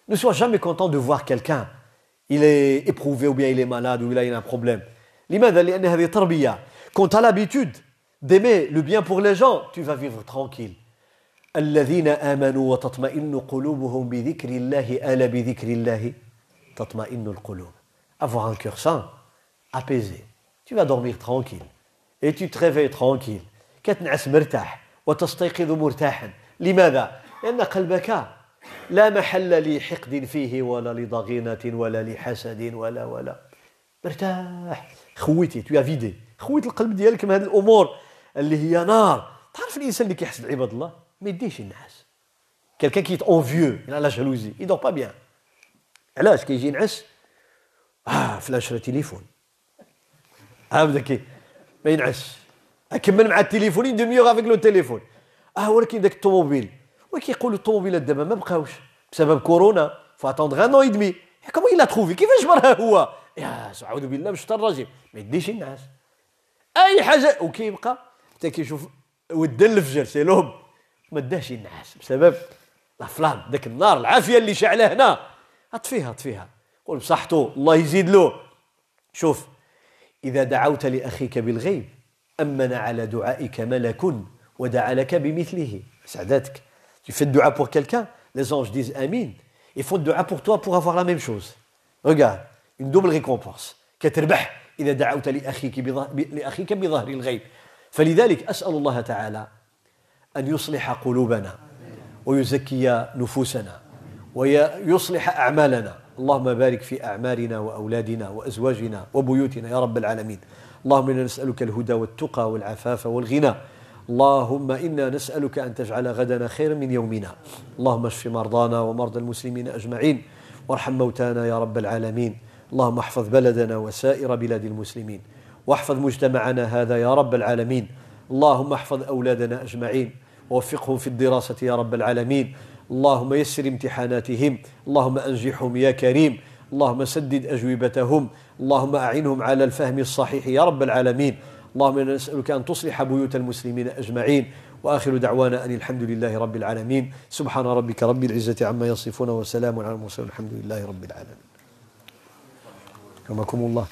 Ne sois jamais content de voir quelqu'un. Il est éprouvé ou bien il est malade ou bien il a un problème. لماذا؟ لأن هذه تربية. Quand tu as l'habitude d'aimer le bien pour les gens, tu vas vivre tranquille. الذين آمنوا وتطمئن قلوبهم بذكر الله ألا بذكر الله تطمئن القلوب. Avoir un cœur sain, apaisé. Tu vas dormir tranquille. Et tu te réveilles tranquille. كتنعس مرتاح وتستيقظ مرتاحا. لماذا؟ لأن قلبك لا محل لحقد فيه ولا لضغينة ولا لحسد ولا ولا. مرتاح. خويتي tu as vidé. خويت القلب ديالك من هذه الامور اللي هي نار. تعرف الانسان اللي كيحسد عباد الله ما يديش النعاس. Quelqu'un qui est envieux, il a la jalousie, il dort pas bien. علاش كيجي ينعس؟ اه في العشره تليفون. هابدا كي ما ينعس. اكمل مع التليفون une demi-heure avec le téléphone. اه ولكن داك الطوموبيل وكيقولوا الطوموبيلات دابا ما بقاوش بسبب كورونا faut attendre un an et demi. كما il a trouvé كيفاش جبرها هو؟ يا اعوذ بالله من الشيطان الرجيم. ما يديش النعاس. اي حاجه وكيبقى حتى كيشوف ودا الفجر سي لوب ما داهش النعاس بسبب الافلام ذاك النار العافيه اللي شعلها هنا اطفيها اطفيها قول بصحته الله يزيد له. شوف اذا دعوت لاخيك بالغيب امن على دعائك ملك ودعا لك بمثله سعداتك. Tu fais dua pour quelqu'un, les anges disent amin, ils font dua pour toi pour avoir la même chose. Regarde, une double récompense. كتربح إذا دعوت لأخيك لأخيك بظهر الغيب. فلذلك أسأل الله تعالى أن يصلح قلوبنا ويزكي نفوسنا ويصلح أعمالنا. اللهم بارك في أعمالنا وأولادنا وأزواجنا وبيوتنا يا رب العالمين. اللهم إنا نسألك الهدى والتقى والعفاف والغنى. اللهم إنا نسألك أن تجعل غدنا خيرا من يومنا. اللهم اشف مرضانا ومرضى المسلمين أجمعين وارحم موتانا يا رب العالمين. اللهم احفظ بلدنا وسائر بلاد المسلمين واحفظ مجتمعنا هذا يا رب العالمين. اللهم احفظ أولادنا أجمعين ووفقهم في الدراسة يا رب العالمين. اللهم يسر امتحاناتهم. اللهم أنجحهم يا كريم. اللهم سدد أجوبتهم. اللهم أعنهم على الفهم الصحيح يا رب العالمين. اللهم إنا نسألك أن تصلح بيوت المسلمين أجمعين. وآخر دعوانا أن الحمد لله رب العالمين. سبحان ربك رب العزة عما يصفون وسلام على المرسلين الحمد لله رب العالمين. كما كم الله